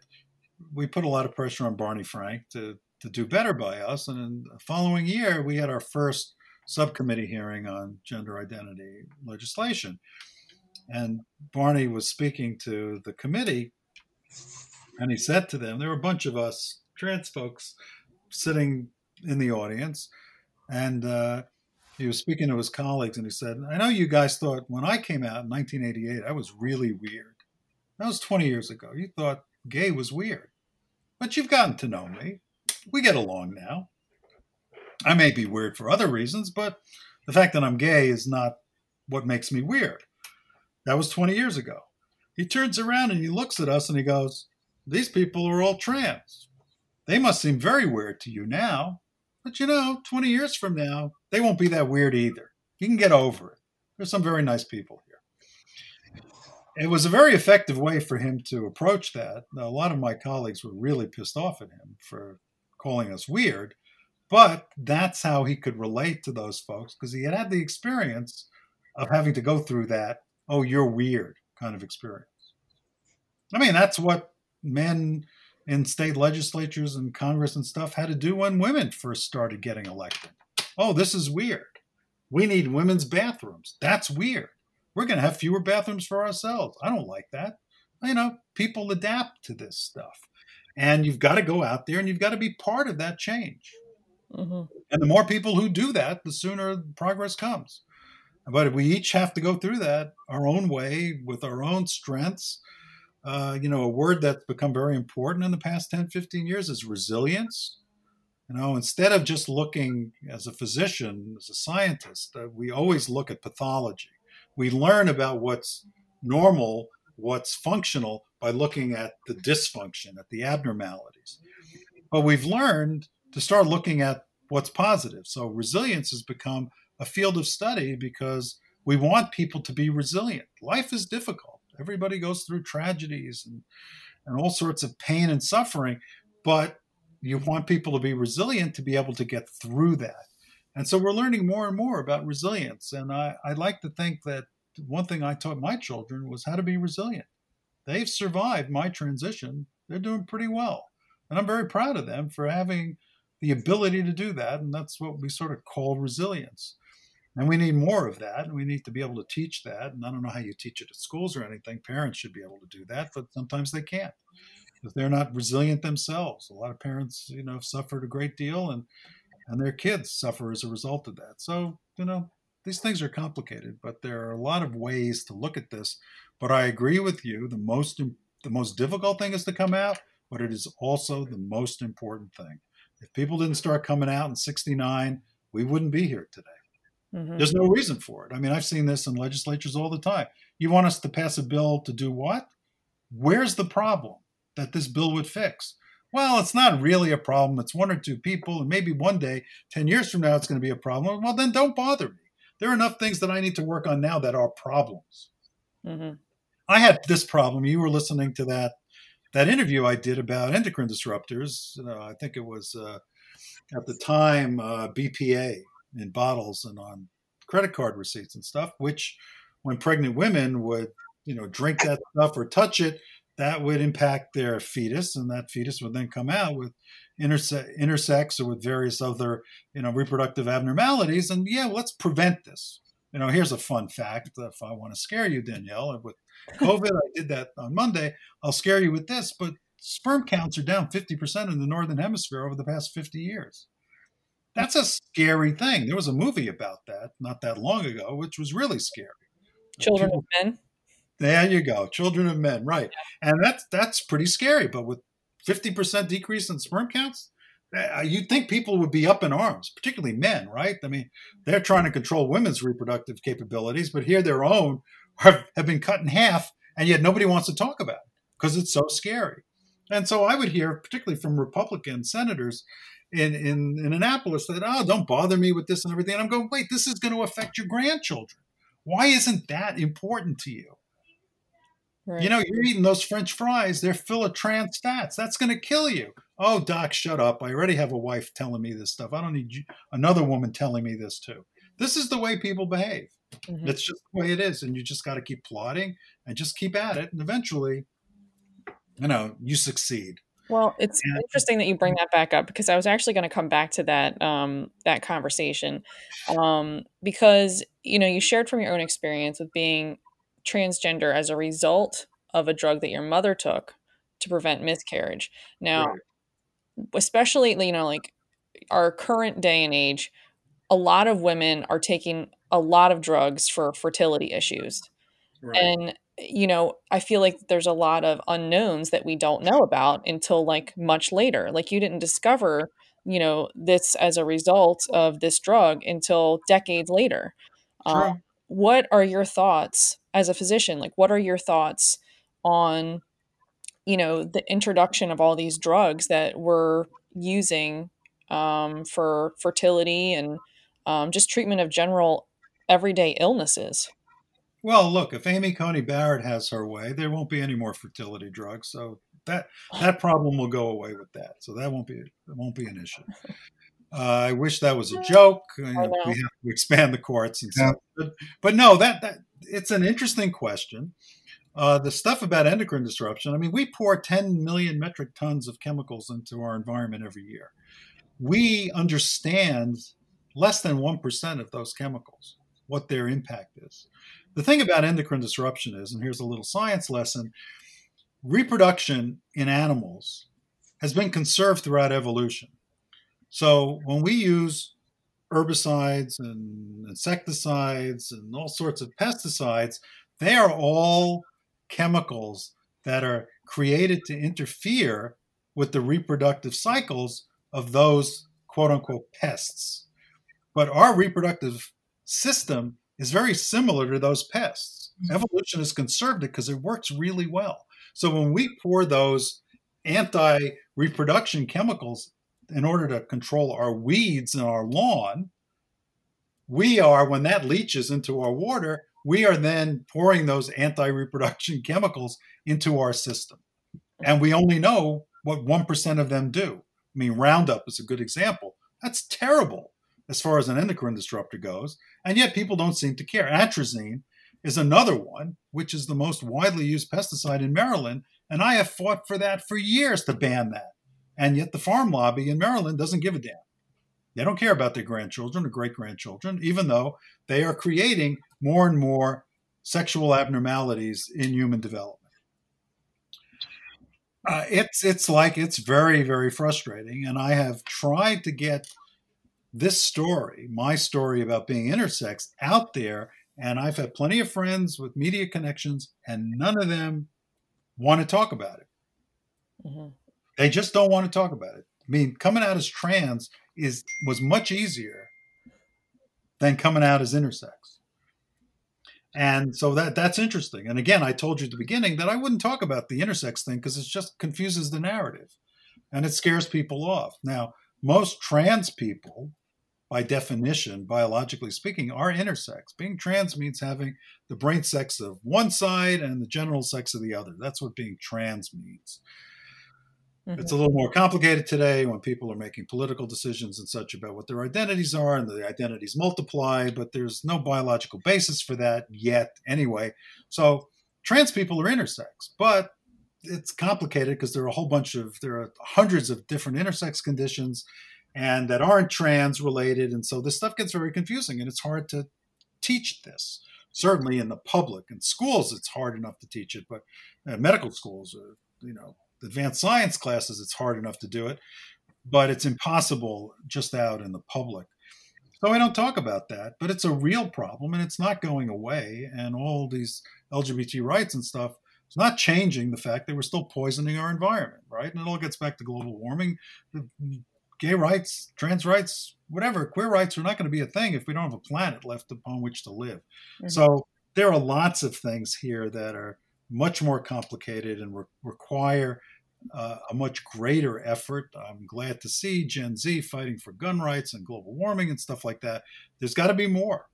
We put a lot of pressure on Barney Frank to do better by us. And in the following year, we had our first subcommittee hearing on gender identity legislation. And Barney was speaking to the committee, and he said to them, there were a bunch of us trans folks sitting in the audience, and he was speaking to his colleagues, and he said, I know you guys thought when I came out in 1988, I was really weird. That was 20 years ago. You thought gay was weird. But you've gotten to know me. We get along now. I may be weird for other reasons, but the fact that I'm gay is not what makes me weird. That was 20 years ago. He turns around and he looks at us and he goes, these people are all trans. They must seem very weird to you now, but you know, 20 years from now, they won't be that weird either. You can get over it. There's some very nice people here. It was a very effective way for him to approach that. Now, a lot of my colleagues were really pissed off at him for calling us weird, but that's how he could relate to those folks because he had had the experience of having to go through that, oh, you're weird kind of experience. I mean, that's what men in state legislatures and Congress and stuff had to do when women first started getting elected. Oh, this is weird. We need women's bathrooms. That's weird. We're going to have fewer bathrooms for ourselves. I don't like that. You know, people adapt to this stuff. And you've got to go out there and you've got to be part of that change. Mm-hmm. And the more people who do that, the sooner progress comes. But we each have to go through that our own way with our own strengths. You know, a word that's become very important in the past 10, 15 years is resilience. You know, instead of just looking as a physician, as a scientist, we always look at pathology. We learn about what's normal, what's functional by looking at the dysfunction, at the abnormalities. But we've learned to start looking at what's positive. So resilience has become a field of study because we want people to be resilient. Life is difficult. Everybody goes through tragedies and all sorts of pain and suffering, but you want people to be resilient to be able to get through that. And so we're learning more and more about resilience. And I like to think that one thing I taught my children was how to be resilient. They've survived my transition. They're doing pretty well. And I'm very proud of them for having the ability to do that. And that's what we sort of call resilience. And we need more of that. And we need to be able to teach that. And I don't know how you teach it at schools or anything. Parents should be able to do that, but sometimes they can't. If they're not resilient themselves. A lot of parents, you know, have suffered a great deal and and their kids suffer as a result of that. So, you know, these things are complicated, but there are a lot of ways to look at this. But I agree with you, the most difficult thing is to come out, but it is also the most important thing. If people didn't start coming out in 1969, we wouldn't be here today. Mm-hmm. There's no reason for it. I mean, I've seen this in legislatures all the time. You want us to pass a bill to do what? Where's the problem that this bill would fix? Well, it's not really a problem. It's one or two people. And maybe one day, 10 years from now, it's going to be a problem. Well, then don't bother me. There are enough things that I need to work on now that are problems. Mm-hmm. I had this problem. You were listening to that interview I did about endocrine disruptors. I think it was at the time BPA in bottles and on credit card receipts and stuff, which when pregnant women would, you know, drink that stuff or touch it, that would impact their fetus, and that fetus would then come out with intersex or with various other, you know, reproductive abnormalities. And yeah, let's prevent this. You know, here's a fun fact. If I want to scare you, Danielle, with COVID, I did that on Monday. I'll scare you with this, but sperm counts are down 50% in the Northern Hemisphere over the past 50 years. That's a scary thing. There was a movie about that not that long ago, which was really scary. Children of Men. There you go. Children of Men, right. Yeah. And that's pretty scary. But with 50% decrease in sperm counts, you'd think people would be up in arms, particularly men, right? I mean, they're trying to control women's reproductive capabilities, but here their own have been cut in half, and yet nobody wants to talk about it because it's so scary. And so I would hear, particularly from Republican senators in Annapolis, that, oh, don't bother me with this and everything. And I'm going, wait, this is going to affect your grandchildren. Why isn't that important to you? Right. You know, you're eating those French fries. They're full of trans fats. That's going to kill you. Oh, doc, shut up. I already have a wife telling me this stuff. I don't need another woman telling me this too. This is the way people behave. Mm-hmm. It's just the way it is. And you just got to keep plotting and just keep at it. And eventually, you know, you succeed. Well, it's interesting that you bring that back up, because I was actually going to come back to that that conversation because, you know, you shared from your own experience with being transgender as a result of a drug that your mother took to prevent miscarriage. Now, especially, you know, like our current day and age, a lot of women are taking a lot of drugs for fertility issues. Right. And, you know, I feel like there's a lot of unknowns that we don't know about until like much later. Like you didn't discover, you know, this as a result of this drug until decades later. Sure. What are your thoughts as a physician? Like, what are your thoughts on, you know, the introduction of all these drugs that we're using for fertility and just treatment of general everyday illnesses? Well, look, if Amy Coney Barrett has her way, there won't be any more fertility drugs. So that problem will go away with that. So that won't be an issue. I wish that was a joke. You know, we have to expand the courts and stuff. But no, that it's an interesting question. The stuff about endocrine disruption. I mean, we pour 10 million metric tons of chemicals into our environment every year. We understand less than 1% of those chemicals, what their impact is. The thing about endocrine disruption is, and here's a little science lesson, reproduction in animals has been conserved throughout evolution. So when we use herbicides and insecticides and all sorts of pesticides, they are all chemicals that are created to interfere with the reproductive cycles of those quote-unquote pests. But our reproductive system is very similar to those pests. Evolution has conserved it because it works really well. So when we pour those anti-reproduction chemicals in order to control our weeds and our lawn, we are, when that leaches into our water, we are then pouring those anti-reproduction chemicals into our system. And we only know what 1% of them do. I mean, Roundup is a good example. That's terrible as far as an endocrine disruptor goes. And yet people don't seem to care. Atrazine is another one, which is the most widely used pesticide in Maryland. And I have fought for that for years to ban that. And yet the farm lobby in Maryland doesn't give a damn. They don't care about their grandchildren or great-grandchildren, even though they are creating more and more sexual abnormalities in human development. It's very, very frustrating. And I have tried to get this story, my story about being intersex, out there. And I've had plenty of friends with media connections, and none of them want to talk about it. Mm-hmm. They just don't want to talk about it. I mean, coming out as trans was much easier than coming out as intersex. And so that's interesting. And again, I told you at the beginning that I wouldn't talk about the intersex thing because it just confuses the narrative and it scares people off. Now, most trans people, by definition, biologically speaking, are intersex. Being trans means having the brain sex of one side and the genital sex of the other. That's what being trans means. Mm-hmm. It's a little more complicated today when people are making political decisions and such about what their identities are, and the identities multiply, but there's no biological basis for that yet anyway. So trans people are intersex, but it's complicated because there are hundreds of different intersex conditions and that aren't trans related. And so this stuff gets very confusing, and it's hard to teach this. Certainly in the public and schools, it's hard enough to teach it, but medical schools are, advanced science classes, it's hard enough to do it, but it's impossible just out in the public. So I don't talk about that, but it's a real problem and it's not going away. And all these LGBT rights and stuff, it's not changing the fact that we're still poisoning our environment, right? And it all gets back to global warming. Gay rights, trans rights, whatever, queer rights are not going to be a thing if we don't have a planet left upon which to live. Mm-hmm. So there are lots of things here that are much more complicated and require a much greater effort. I'm glad to see Gen Z fighting for gun rights and global warming and stuff like that. There's got to be more.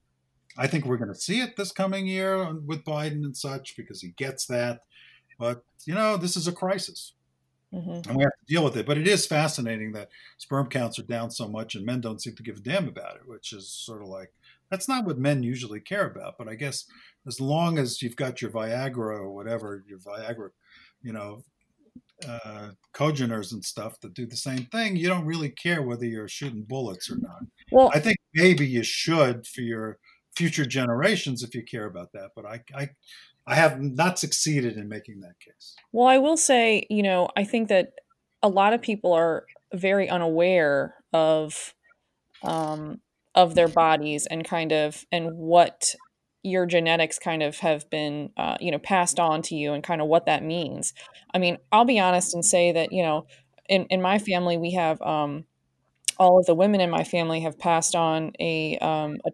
I think we're going to see it this coming year with Biden and such because he gets that. But, this is a crisis. Mm-hmm. And we have to deal with it. But it is fascinating that sperm counts are down so much and men don't seem to give a damn about it, which is sort of like, that's not what men usually care about. But I guess as long as you've got your Viagra or whatever, your Viagra, cogeners and stuff that do the same thing, you don't really care whether you're shooting bullets or not. Well, I think maybe you should for your future generations if you care about that. But I have not succeeded in making that case. Well, I will say, I think that a lot of people are very unaware of their bodies and what your genetics kind of have been, passed on to you and kind of what that means. I mean, I'll be honest and say that, in my family, we have, all of the women in my family have passed on a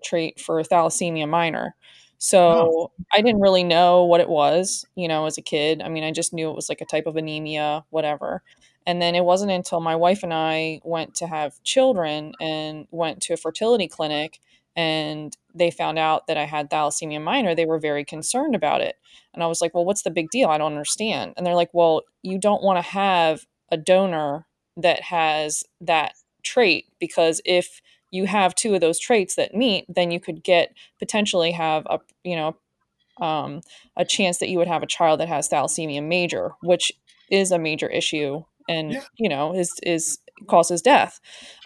trait for thalassemia minor. So I didn't really know what it was, as a kid. I mean, I just knew it was like a type of anemia, whatever. And then it wasn't until my wife and I went to have children and went to a fertility clinic and they found out that I had thalassemia minor. They were very concerned about it. And I was like, well, what's the big deal? I don't understand. And they're like, well, you don't want to have a donor that has that trait, because if you have two of those traits that meet, then you could potentially have a chance that you would have a child that has thalassemia major, which is a major issue. And, is causes death.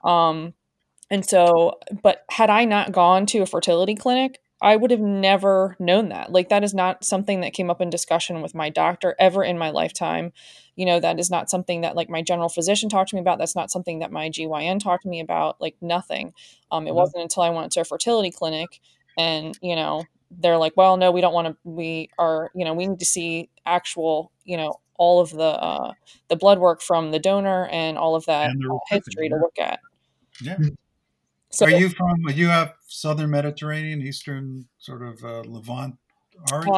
But had I not gone to a fertility clinic, I would have never known that. Like, that is not something that came up in discussion with my doctor ever in my lifetime. That is not something that like my general physician talked to me about. That's not something that my GYN talked to me about, like nothing. It wasn't until I went to a fertility clinic and, they're like, well, no, we don't want to, we need to see actual, all of the blood work from the donor and all of that history to look at. Yeah. So are you have Southern Mediterranean, Eastern sort of Levant origin?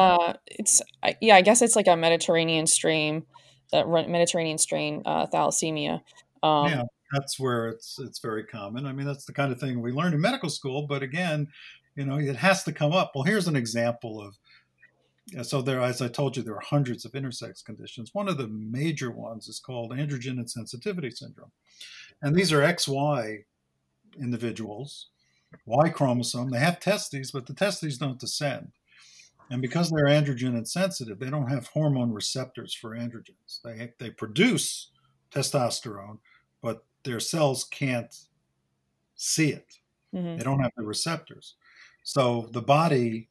I guess it's like a Mediterranean stream, thalassemia. That's where it's very common. I mean, that's the kind of thing we learned in medical school, but again, it has to come up. Well, here's an example of, so there, as I told you, there are hundreds of intersex conditions. One of the major ones is called androgen insensitivity syndrome. And these are XY individuals, Y chromosome. They have testes, but the testes don't descend. And because they're androgen insensitive, they don't have hormone receptors for androgens. They produce testosterone, but their cells can't see it. Mm-hmm. They don't have the receptors. So the body,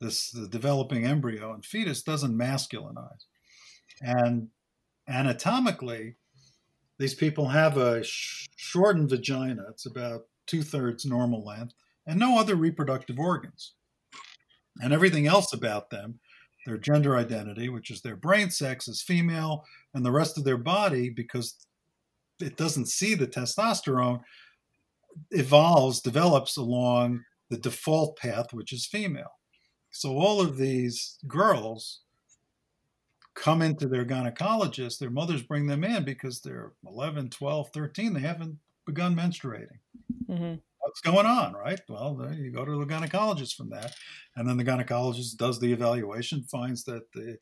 the developing embryo and fetus, doesn't masculinize. And anatomically, these people have a shortened vagina. It's about two-thirds normal length, and no other reproductive organs. And everything else about them, their gender identity, which is their brain sex, is female, and the rest of their body, because it doesn't see the testosterone, develops along the default path, which is female. So all of these girls come into their gynecologist, their mothers bring them in because they're 11, 12, 13, they haven't begun menstruating. Mm-hmm. What's going on, right? Well, you go to the gynecologist from that. And then the gynecologist does the evaluation, finds that the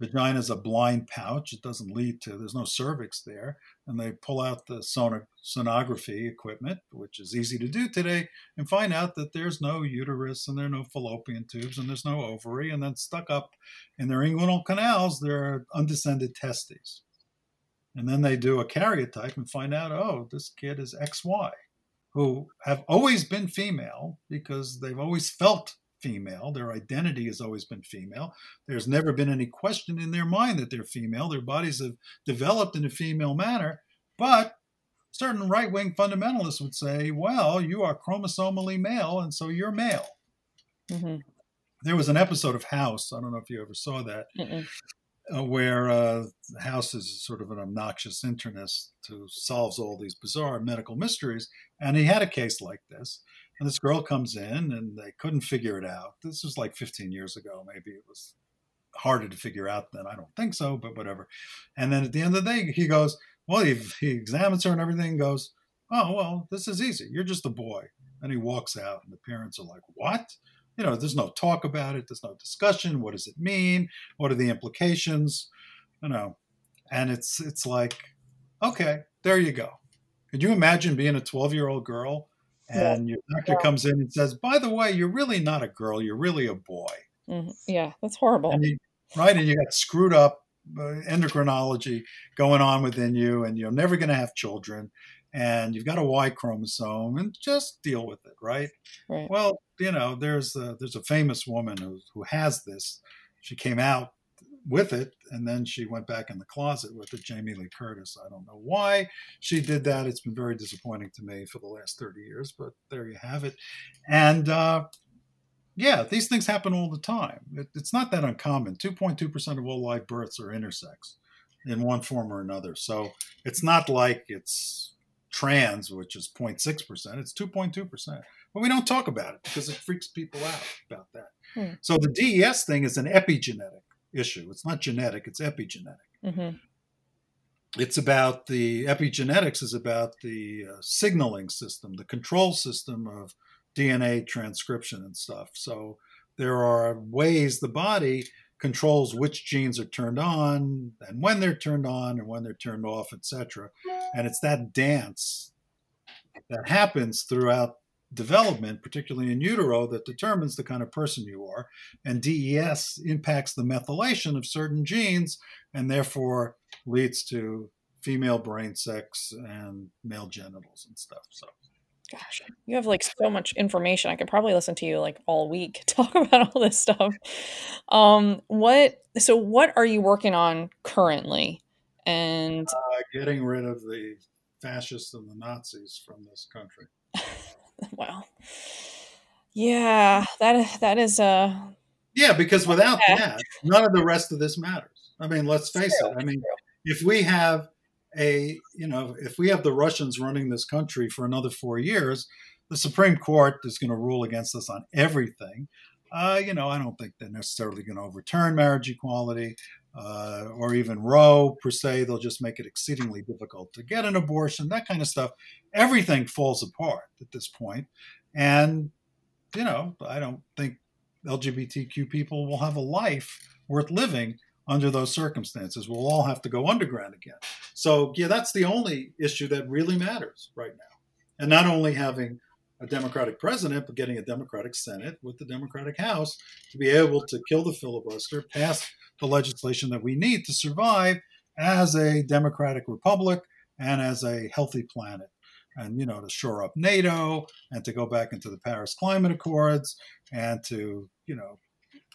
vagina is a blind pouch. It doesn't lead to, there's no cervix there. And they pull out the sonography equipment, which is easy to do today, and find out that there's no uterus and there are no fallopian tubes and there's no ovary. And then stuck up in their inguinal canals, there are undescended testes. And then they do a karyotype and find out, oh, this kid is XY, who have always been female because they've always felt female. Their identity has always been female. There's never been any question in their mind that they're female. Their bodies have developed in a female manner. But certain right-wing fundamentalists would say, well, you are chromosomally male, and so you're male. Mm-hmm. There was an episode of House, I don't know if you ever saw that, where House is sort of an obnoxious internist who solves all these bizarre medical mysteries. And he had a case like this. And this girl comes in and they couldn't figure it out. This was like 15 years ago. Maybe it was harder to figure out then. I don't think so, but whatever. And then at the end of the day, he goes, well, he examines her and everything and goes, oh, well, this is easy. You're just a boy. And he walks out and the parents are like, what? You know, there's no talk about it. There's no discussion. What does it mean? What are the implications? You know, and it's like, okay, there you go. Could you imagine being a 12-year-old girl and your doctor comes in and says, by the way, you're really not a girl. You're really a boy. Mm-hmm. Yeah, that's horrible. And and you got screwed up endocrinology going on within you, and you're never going to have children, and you've got a Y chromosome, and just deal with it, right? Right. Well, you know, there's a famous woman who has this. She came out with it, and then she went back in the closet with it, Jamie Lee Curtis. I don't know why she did that. It's been very disappointing to me for the last 30 years, but there you have it. And these things happen all the time. It's not that uncommon. 2.2% of all live births are intersex in one form or another. So it's not like it's trans, which is 0.6%. It's 2.2%. But we don't talk about it because it freaks people out about that. Hmm. So the DES thing is an epigenetic issue. It's not genetic, it's epigenetic. Mm-hmm. It's about the epigenetics is about the signaling system, the control system of DNA transcription and stuff. So there are ways the body controls which genes are turned on and when they're turned on and when they're turned off, etc. And it's that dance that happens throughout development, particularly in utero, that determines the kind of person you are. And DES impacts the methylation of certain genes and therefore leads to female brain sex and male genitals and stuff. So gosh, you have like so much information. I could probably listen to you like all week talk about all this stuff. What are you working on currently? And getting rid of the fascists and the Nazis from this country. Wow. Yeah, that is a... Yeah, because without that, none of the rest of this matters. I mean, let's face it. I mean, if we have the Russians running this country for another 4 years, the Supreme Court is going to rule against us on everything. I don't think they're necessarily going to overturn marriage equality or even Roe per se. They'll just make it exceedingly difficult to get an abortion, that kind of stuff. Everything falls apart at this point. And, you know, I don't think LGBTQ people will have a life worth living under those circumstances. We'll all have to go underground again. So, yeah, that's the only issue that really matters right now. And not only having a Democratic president, but getting a Democratic Senate with the Democratic House to be able to kill the filibuster, pass the legislation that we need to survive as a democratic republic and as a healthy planet. And, you know, to shore up NATO and to go back into the Paris Climate Accords and to, you know,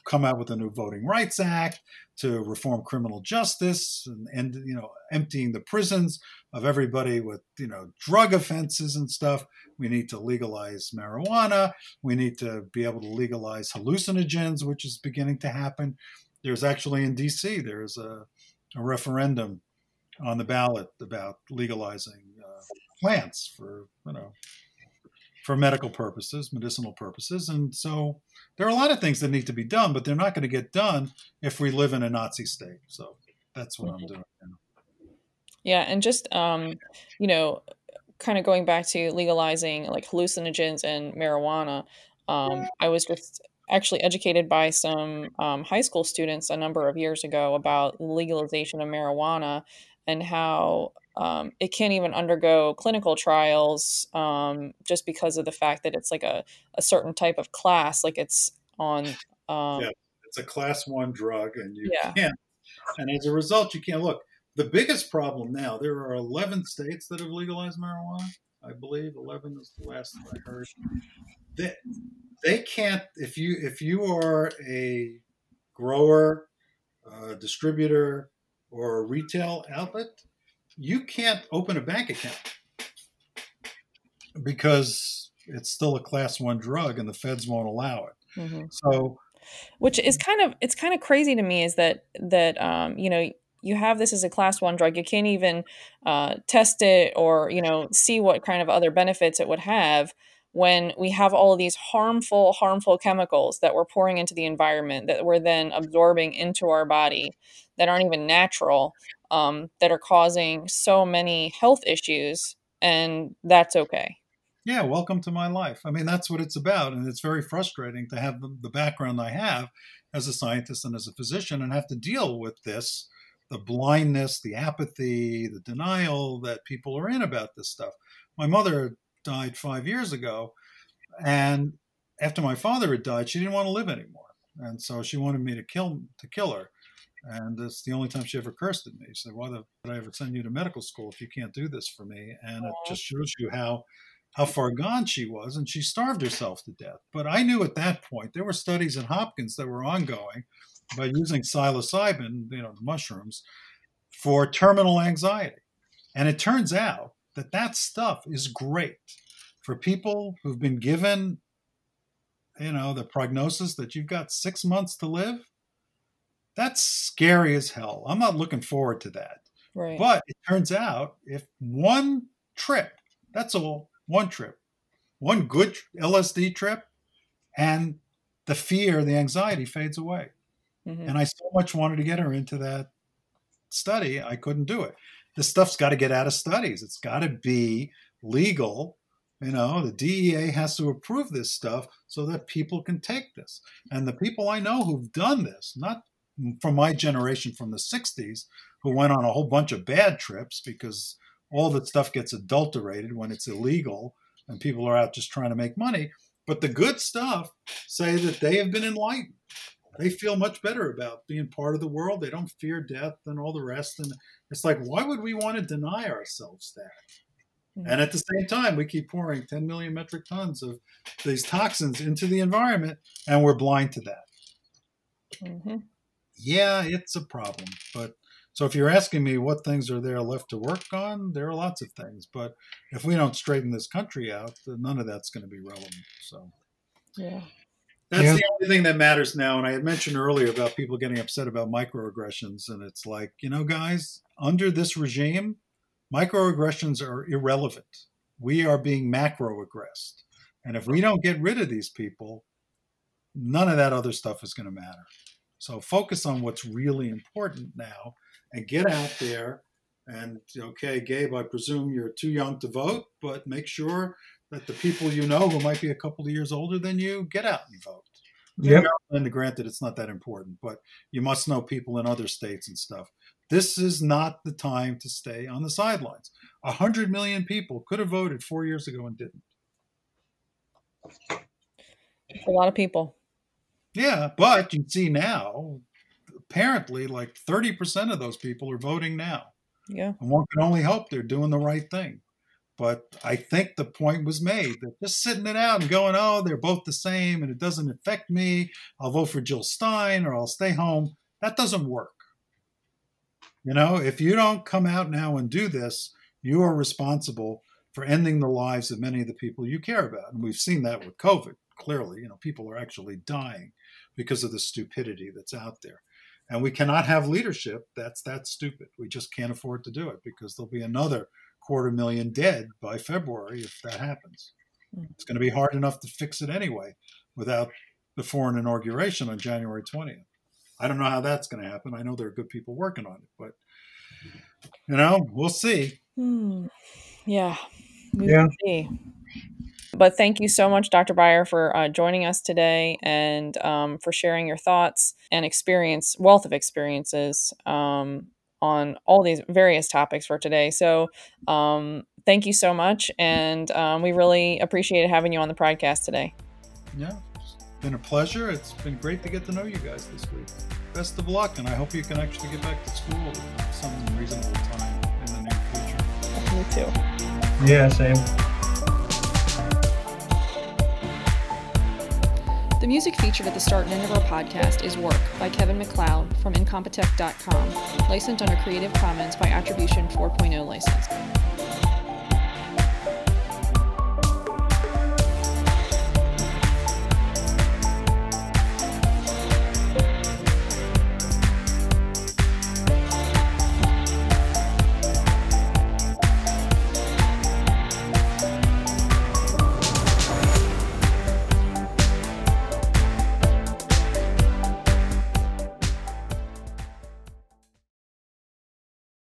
come out with a new Voting Rights Act, to reform criminal justice, and you know, emptying the prisons of everybody with, you know, drug offenses and stuff. We need to legalize marijuana. We need to be able to legalize hallucinogens, which is beginning to happen. There's actually in DC, there's a referendum on the ballot about legalizing plants for, you know, for medical purposes, medicinal purposes. And so there are a lot of things that need to be done, but they're not going to get done if we live in a Nazi state. So that's what I'm doing now. Yeah. And just, you know, kind of going back to legalizing like hallucinogens and marijuana, I was just actually educated by some high school students a number of years ago about legalization of marijuana and how it can't even undergo clinical trials just because of the fact that it's like a certain type of class, like it's on. It's a class 1 drug and you can't. And as a result, you can't look. The biggest problem now, there are 11 states that have legalized marijuana, I believe. 11 is the last that I heard. They can't, if you are a grower, distributor, or a retail outlet, you can't open a bank account because it's still a class 1 drug and the feds won't allow it. Mm-hmm. So, which is kind of crazy to me is that you know, you have this as a class 1 drug. You can't even test it or, you know, see what kind of other benefits it would have when we have all of these harmful chemicals that we're pouring into the environment that we're then absorbing into our body that aren't even natural, that are causing so many health issues. And that's okay. Yeah. Welcome to my life. I mean, that's what it's about. And it's very frustrating to have the background I have as a scientist and as a physician and have to deal with this, the blindness, the apathy, the denial that people are in about this stuff. My mother died 5 years ago, and after my father had died, she didn't want to live anymore, and so she wanted me to kill her. And that's the only time she ever cursed at me. She said, "Why would I ever send you to medical school if you can't do this for me?" And it just shows you how far gone she was, and she starved herself to death. But I knew at that point there were studies at Hopkins that were ongoing by using psilocybin, you know, the mushrooms, for terminal anxiety. And it turns out that that stuff is great for people who've been given, you know, the prognosis that you've got 6 months to live. That's scary as hell. I'm not looking forward to that. Right. But it turns out if one trip, that's all, one trip, one good LSD trip, and the fear, the anxiety fades away. Mm-hmm. And I so much wanted to get her into that study, I couldn't do it. This stuff's got to get out of studies. It's got to be legal. You know, the DEA has to approve this stuff so that people can take this. And the people I know who've done this, not from my generation from the 60s, who went on a whole bunch of bad trips because all that stuff gets adulterated when it's illegal and people are out just trying to make money. But the good stuff say that they have been enlightened. They feel much better about being part of the world. They don't fear death and all the rest. And it's like, why would we want to deny ourselves that? Mm-hmm. And at the same time, we keep pouring 10 million metric tons of these toxins into the environment, and we're blind to that. Mm-hmm. Yeah, it's a problem. But so if you're asking me what things are there left to work on, there are lots of things. But if we don't straighten this country out, then none of that's going to be relevant. So, yeah. That's the only thing that matters now. And I had mentioned earlier about people getting upset about microaggressions. And it's like, you know, guys, under this regime, microaggressions are irrelevant. We are being macroaggressed. And if we don't get rid of these people, none of that other stuff is going to matter. So focus on what's really important now and get out there. And, okay, Gabe, I presume you're too young to vote, but make sure that the people you know who might be a couple of years older than you get out and vote. Yeah. And granted, it's not that important, but you must know people in other states and stuff. This is not the time to stay on the sidelines. 100 million people could have voted 4 years ago and didn't. A lot of people. Yeah, but you see now, apparently like 30% of those people are voting now. Yeah. And one can only hope they're doing the right thing. But I think the point was made that just sitting it out and going, oh, they're both the same and it doesn't affect me. I'll vote for Jill Stein or I'll stay home. That doesn't work. You know, if you don't come out now and do this, you are responsible for ending the lives of many of the people you care about. And we've seen that with COVID, clearly. You know, people are actually dying because of the stupidity that's out there. And we cannot have leadership that's that stupid. We just can't afford to do it because there'll be another 250,000 dead by February if that happens. It's going to be hard enough to fix it anyway without the foreign inauguration on January 20th. I don't know how that's going to happen. I know there are good people working on it, but, you know, we'll see. Yeah. We will see. But thank you so much, Dr. Beyer, for joining us today and for sharing your thoughts and experience, wealth of experiences, on all these various topics for today. So thank you so much. And we really appreciate having you on the podcast today. Yeah, it's been a pleasure. It's been great to get to know you guys this week. Best of luck. And I hope you can actually get back to school at some reasonable time in the near future. Me too. Yeah, same. The music featured at the start and end of our podcast is Work by Kevin MacLeod from Incompetech.com, licensed under Creative Commons by Attribution 4.0 license.